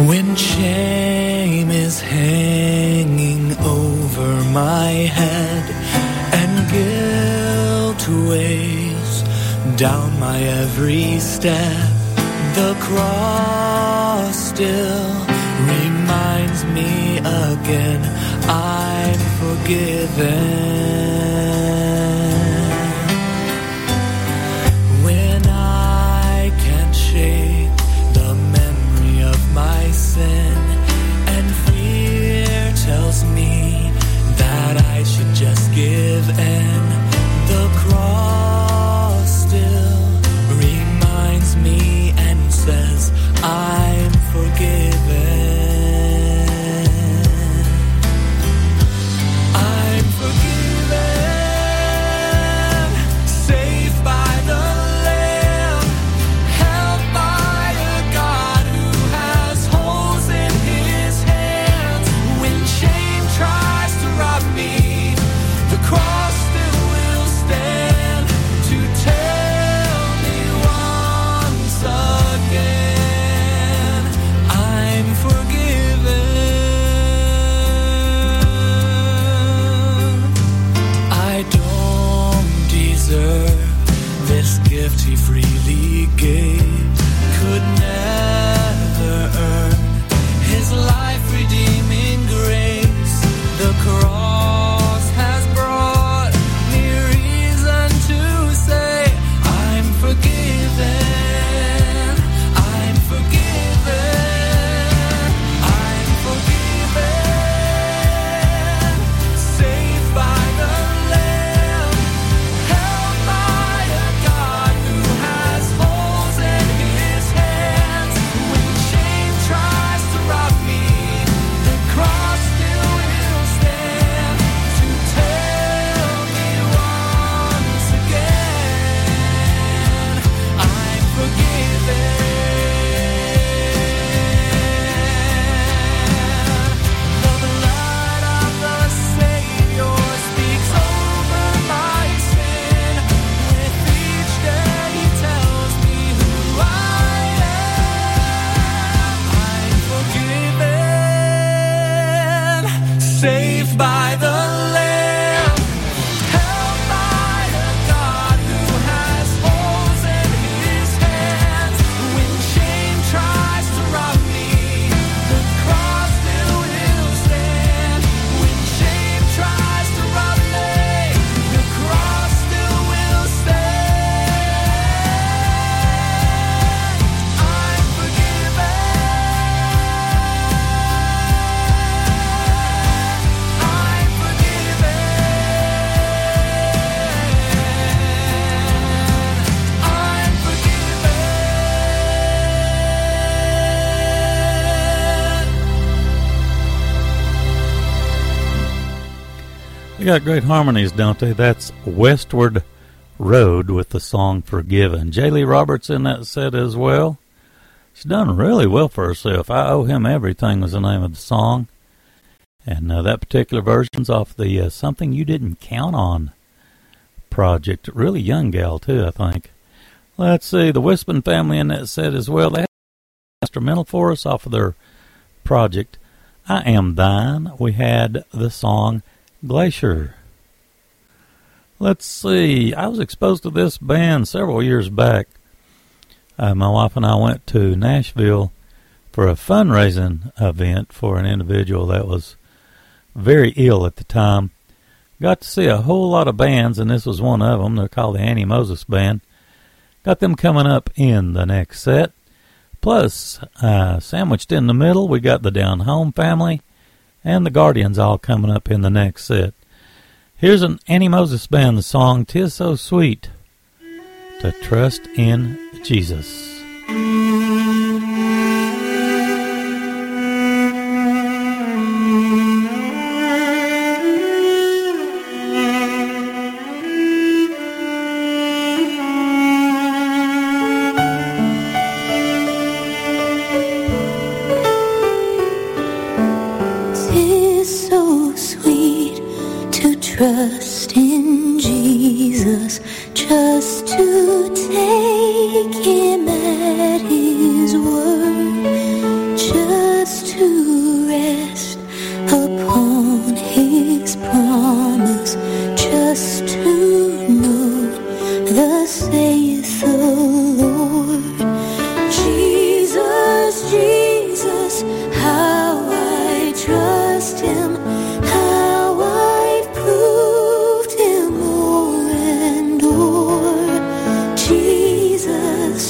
When shame is hanging over my head and guilt weighs down my every step, the cross still reminds me again I'm forgiven. When I can't shake the memory of my sin, and fear tells me that I should just give in, the cross still reminds me and says I'm forgiven. I'm forgiven. They got great harmonies, don't they? That's Westward Road with the song Forgiven. J. Lee Roberts in that set as well. She's done really well for herself. I Owe Him Everything was the name of the song. And uh, that particular version's off the uh, Something You Didn't Count On project. Really young gal, too, I think. Let's see, the Wiseman family in that set as well. They had an instrumental for us off of their project, I Am Thine. We had the song Glacier. Let's see, I was exposed to this band several years back. Uh, my wife and I went to Nashville for a fundraising event for an individual that was very ill at the time. Got to see a whole lot of bands, and this was one of them. They're called the Annie Moses Band. Got them coming up in the next set. Plus, uh, sandwiched in the middle, we got the Down Home Family and the Guardians all coming up in the next set. Here's an Annie Moses Band, the song "'Tis So Sweet to Trust in Jesus." Trust in Jesus, just to take him at his word, just to rest upon his promise, just to know thus saith the Lord. Jesus, Jesus, how I trust him.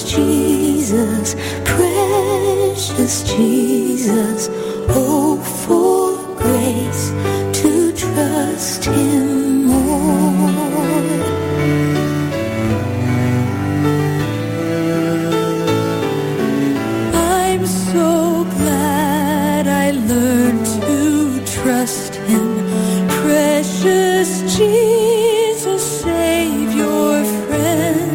Jesus, precious Jesus, oh, for grace to trust him more. I'm so glad I learned to trust him, precious Jesus, Savior, friend.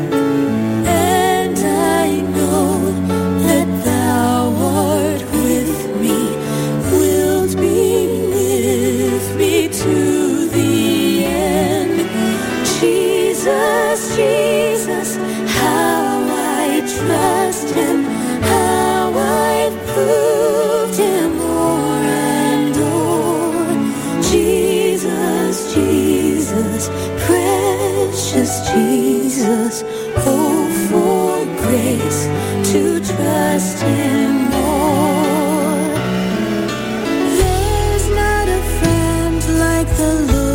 Jesus, Jesus, how I trust him, how I've proved him o'er and o'er. Jesus, Jesus, precious Jesus, oh, for grace to trust him more. There's not a friend like the Lord.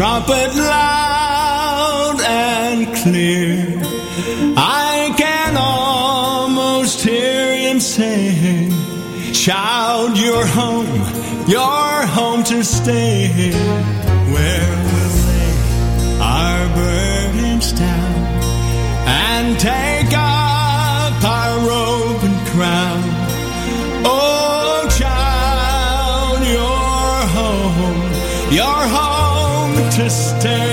trumpet loud and clear. I can almost hear him saying, child, you're home, you're home to stay. Where we'll lay our burdens down and take up our robe and crown. Oh, child, you're home, you're home to stay.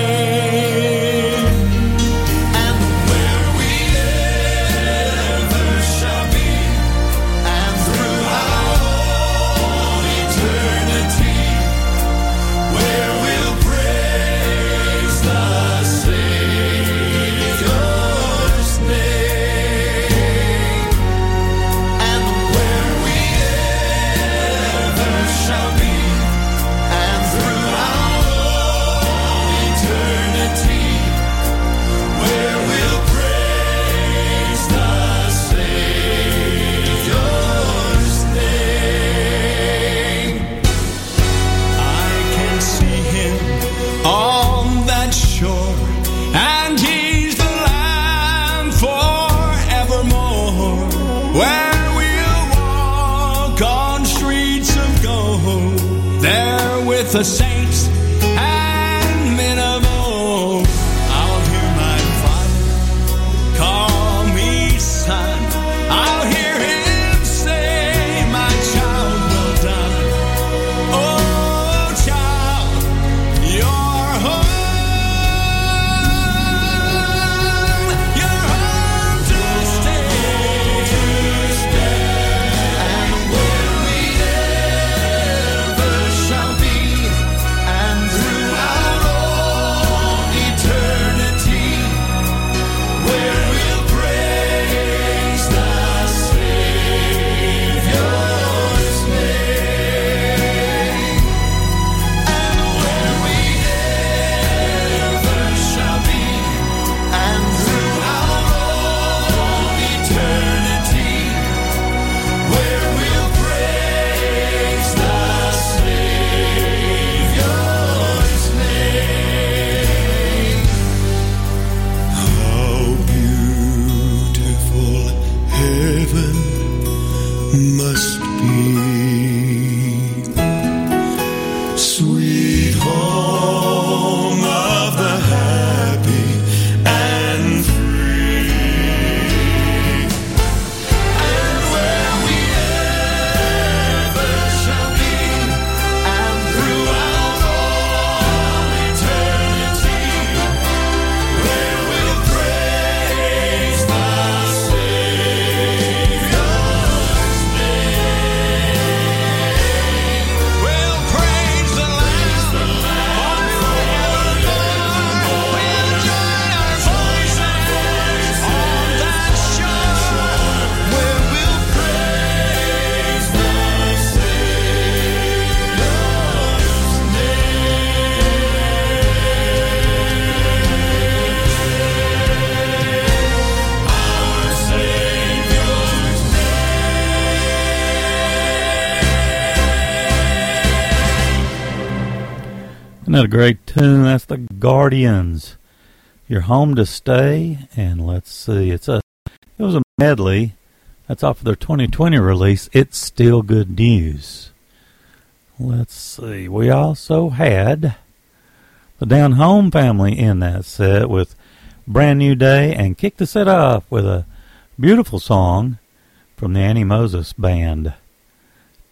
The saints and men of old, I'll hear my father call me son. I'll hear him say, my child, well done. Oh, child, you're home, you're home to stay. And where we ever shall be. What a great tune. That's the Guardians. You're home to stay. And let's see. It's a. It was a medley. That's off of their twenty twenty release. It's still good news. Let's see. We also had the Down Home Family in that set with Brand New Day, and kicked the set off with a beautiful song from the Annie Moses Band.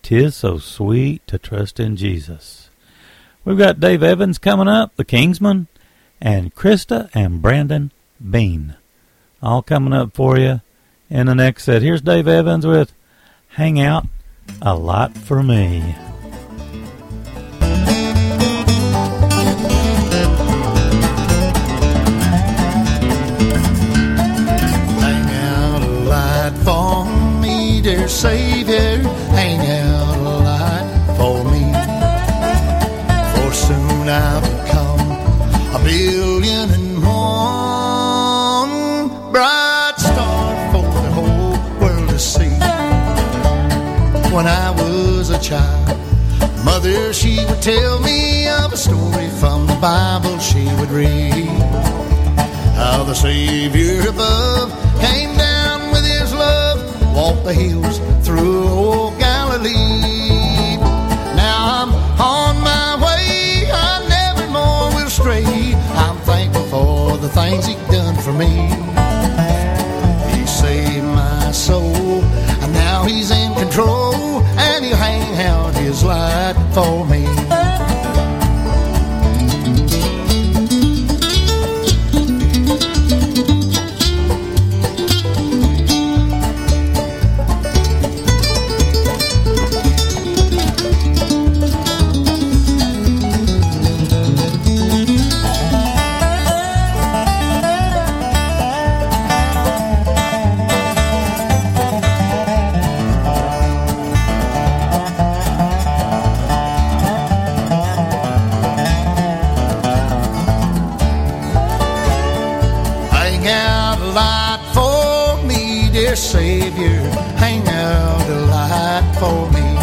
'Tis so sweet to trust in Jesus. We've got Dave Evans coming up, the Kingsmen, and Krista and Brandon Bean. All coming up for you in the next set. Here's Dave Evans with Hang Out a Lot for Me. Hang out a lot for me, dear Savior. Hang out a lot for me. Soon I'll become a billion and one, bright star for the whole world to see. When I was a child, Mother, she would tell me of a story from the Bible she would read, how the Savior above came down with his love, walked the hills through old Galilee. Now I'm on my way, I never more will stray. I'm thankful for the things he done for me. He saved my soul, and now he's in control, and he'll hang out his light for me. Savior, hang out a light for me.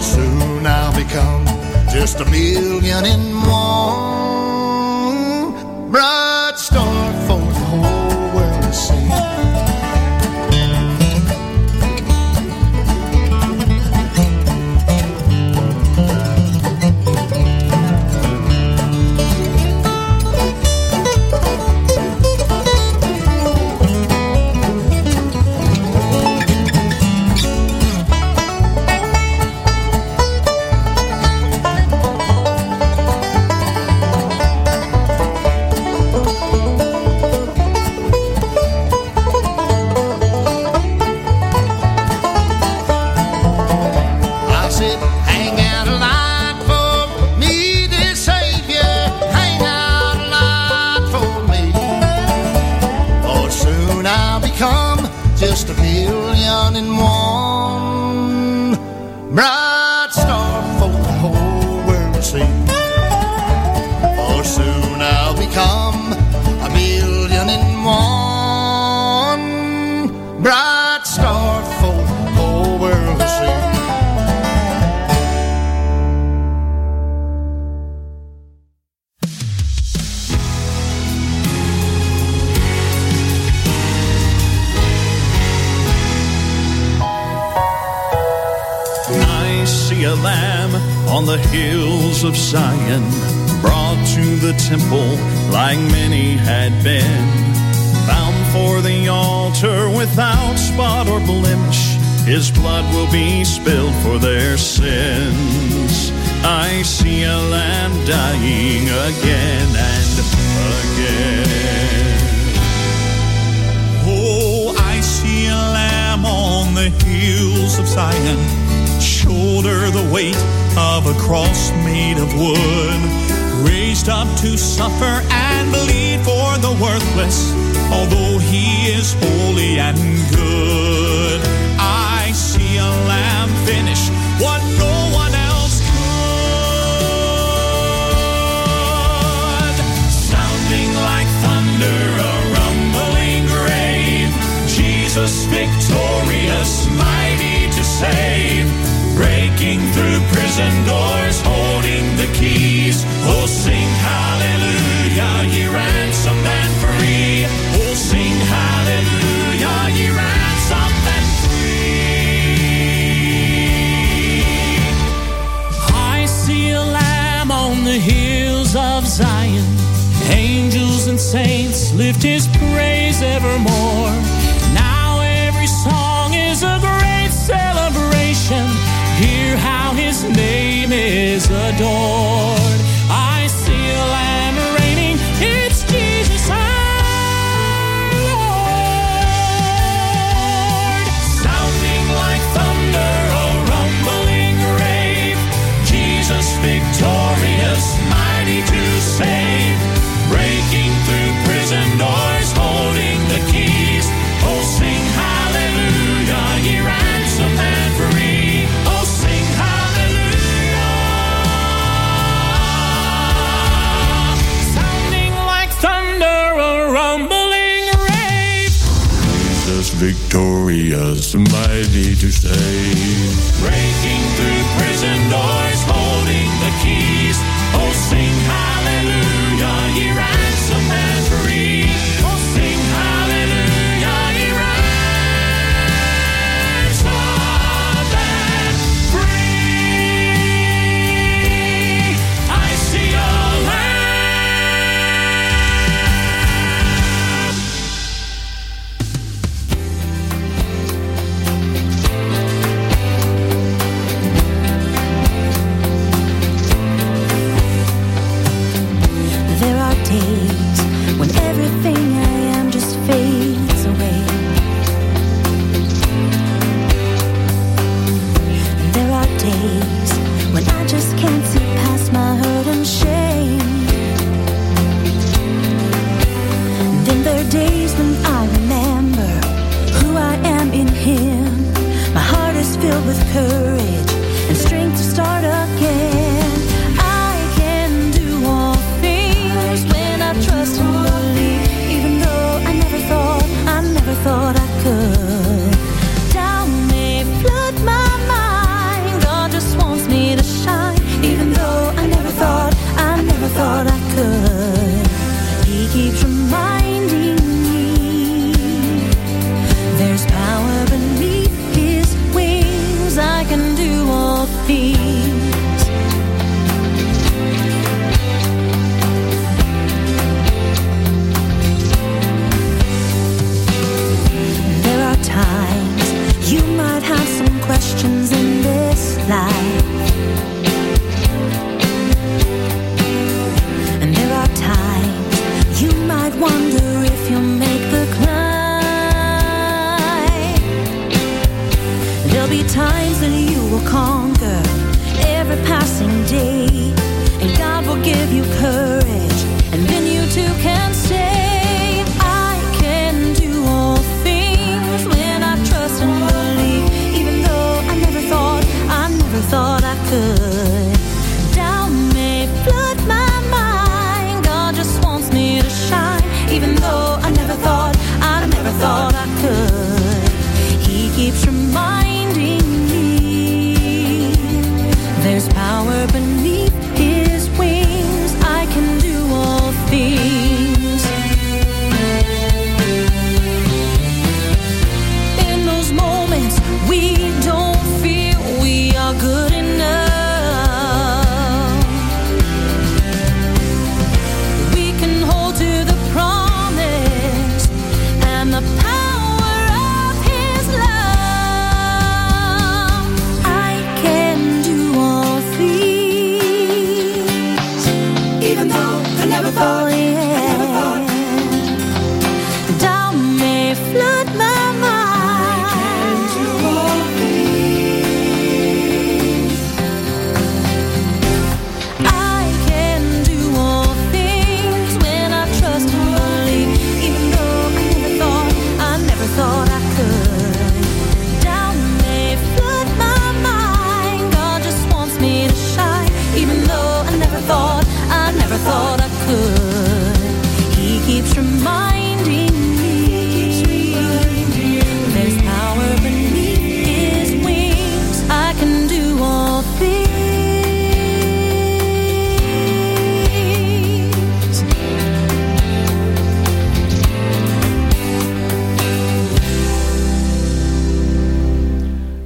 Soon I'll become just a million and one, bright star for the whole world to see. Of Zion, brought to the temple like many had been, bound for the altar without spot or blemish, his blood will be spilled for their sins. I see a lamb dying again and again. Oh, I see a lamb on the hills of Zion, shoulder the weight of a cross made of wood, raised up to suffer and bleed for the worthless, although he is holy and good. I see a lamb finish what no one else could. Sounding like thunder, a rumbling grave, Jesus victorious, mighty to save, breaking through prison doors, holding the keys. Oh, sing hallelujah, ye ransomed and free. Oh, sing hallelujah, ye ransomed and free. I see a lamb on the hills of Zion. Angels and saints lift his praise evermore. Now every song is a great celebration. Hear how his name is adored. I see a lamb reigning, it's Jesus our Lord. Sounding like thunder, a rumbling grave, Jesus victorious, mighty to save, breaking through prison doors, holding the keys. Oh, sing hallelujah, ye ransomed and free. Hallelujah. victorious, mighty to save. Breaking through prison doors, holding the keys. Oh, sing hallelujah, he ransomed and free. Oh, sing hallelujah, he ransomed and free. I see a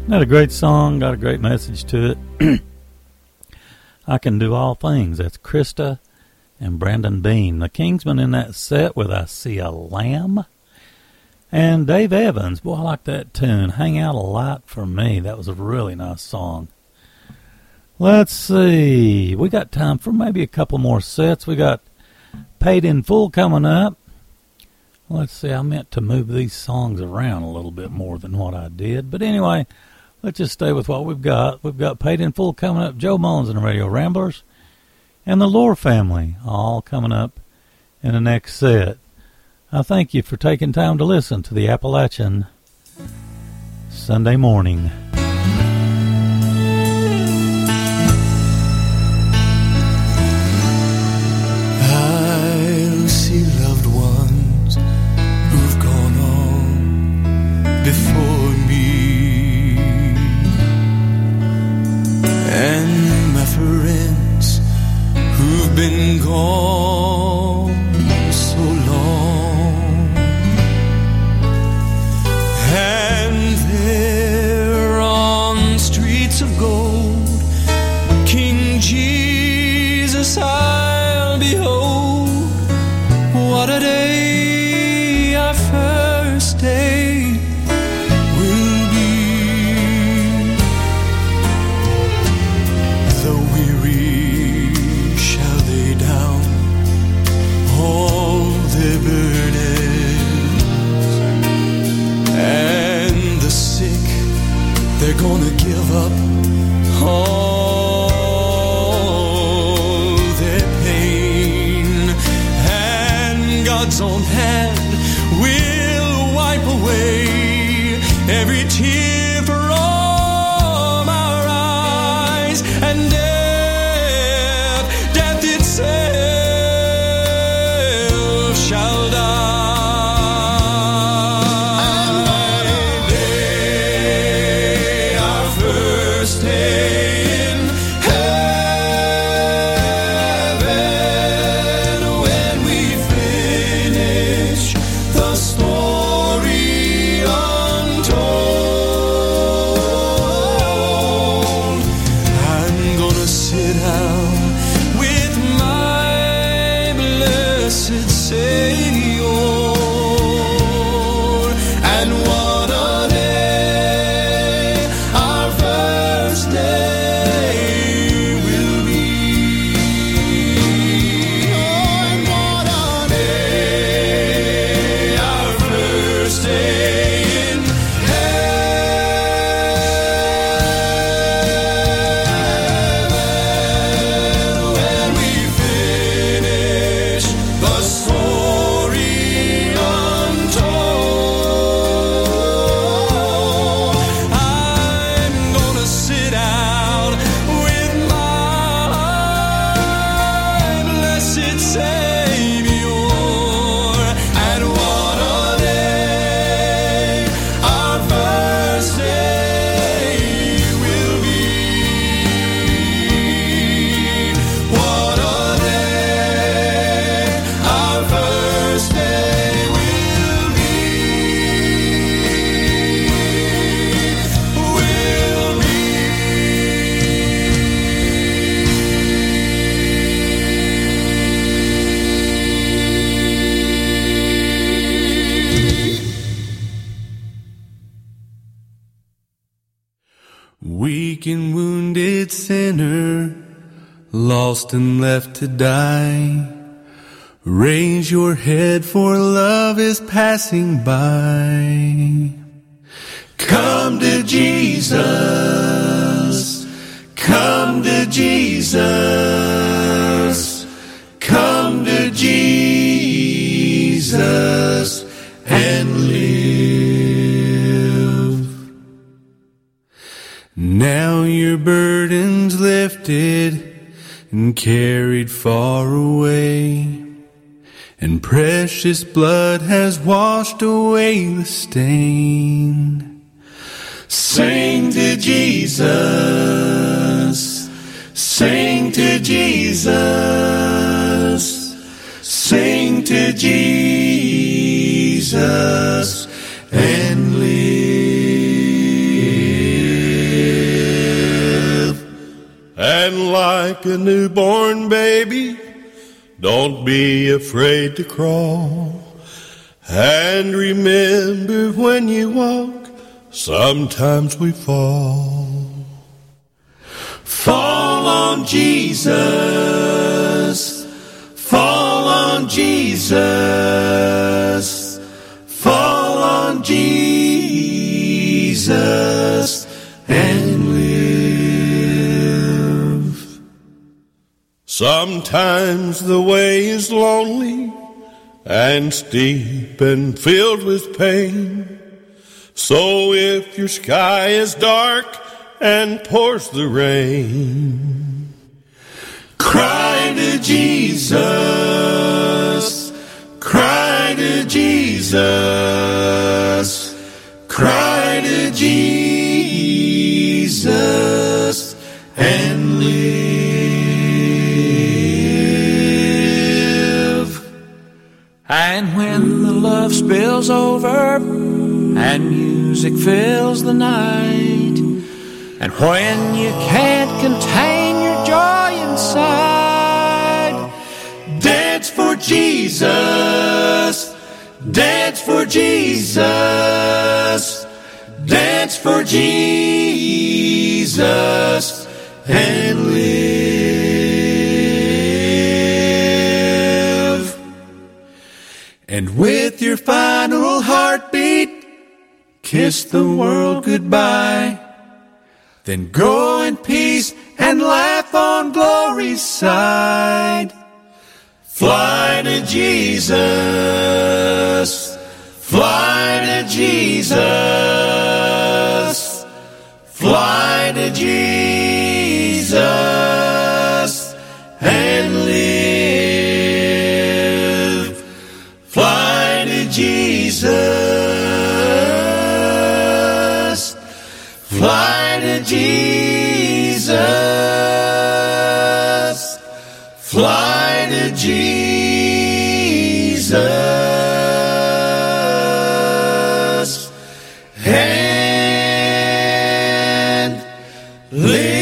Got a great song, got a great message to it. I Can Do All Things. That's Krista and Brandon Bean. The Kingsmen in that set with I See a Lamb. And Dave Evans. Boy, I like that tune. Hang Out a Light for Me. That was a really nice song. Let's see. We got time for maybe a couple more sets. We got Paid in Full coming up. Let's see. I meant to move these songs around a little bit more than what I did. But anyway, let's just stay with what we've got. We've got Paid in Full coming up, Joe Mullins and the Radio Ramblers, and the Lore Family, all coming up in the next set. I thank you for taking time to listen to the Appalachian Sunday Morning. I see loved ones who've gone on before me. And my friends who've been gone so long, and there on streets of gold, King Jesus I'll behold. What a day, our first day will be. The weary shall lay down all their burdens, and the sick, they're gonna give up all own hand, will wipe away every tear from our eyes, and death, death itself shall die. And my day, our first day. Lost and left to die, raise your head, for love is passing by. Come to Jesus, come to Jesus, come to Jesus and live. Now your burden's lifted and carried far away, and precious blood has washed away the stain. Sing to Jesus, sing to Jesus, sing to Jesus and and like a newborn baby, don't be afraid to crawl. And remember when you walk, sometimes we fall. Fall on Jesus, fall on Jesus, fall on Jesus and sometimes the way is lonely and steep and filled with pain. So if your sky is dark and pours the rain, cry to Jesus, cry to Jesus, Cry to Jesus and live. And when the love spills over and music fills the night, and when you can't contain your joy inside, dance for Jesus. Dance for Jesus, dance for Jesus, and live. And with your final heartbeat, kiss the world goodbye. Then go in peace and laugh on glory's side. Fly to Jesus, fly to Jesus, fly to Jesus and live. Fly to Jesus, fly to Jesus, fly to Jesus and live.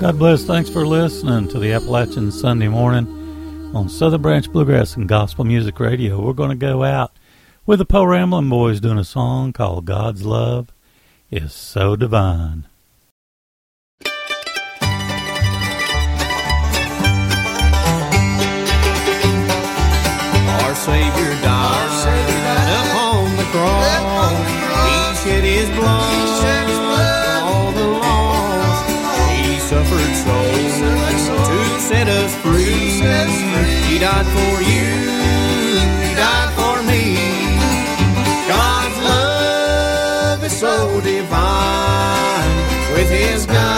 God bless. Thanks for listening to the Appalachian Sunday Morning on Southern Branch Bluegrass and Gospel Music Radio. We're going to go out with the Po Ramblin' Boys doing a song called God's Love is So Divine. Our Savior died, Our Savior died upon, the upon the cross. He shed His blood, he shed his blood all the lost. He suffered so, he suffered so to set us free. Set us free. He died for you. He died for me. God's love is so divine. With His God.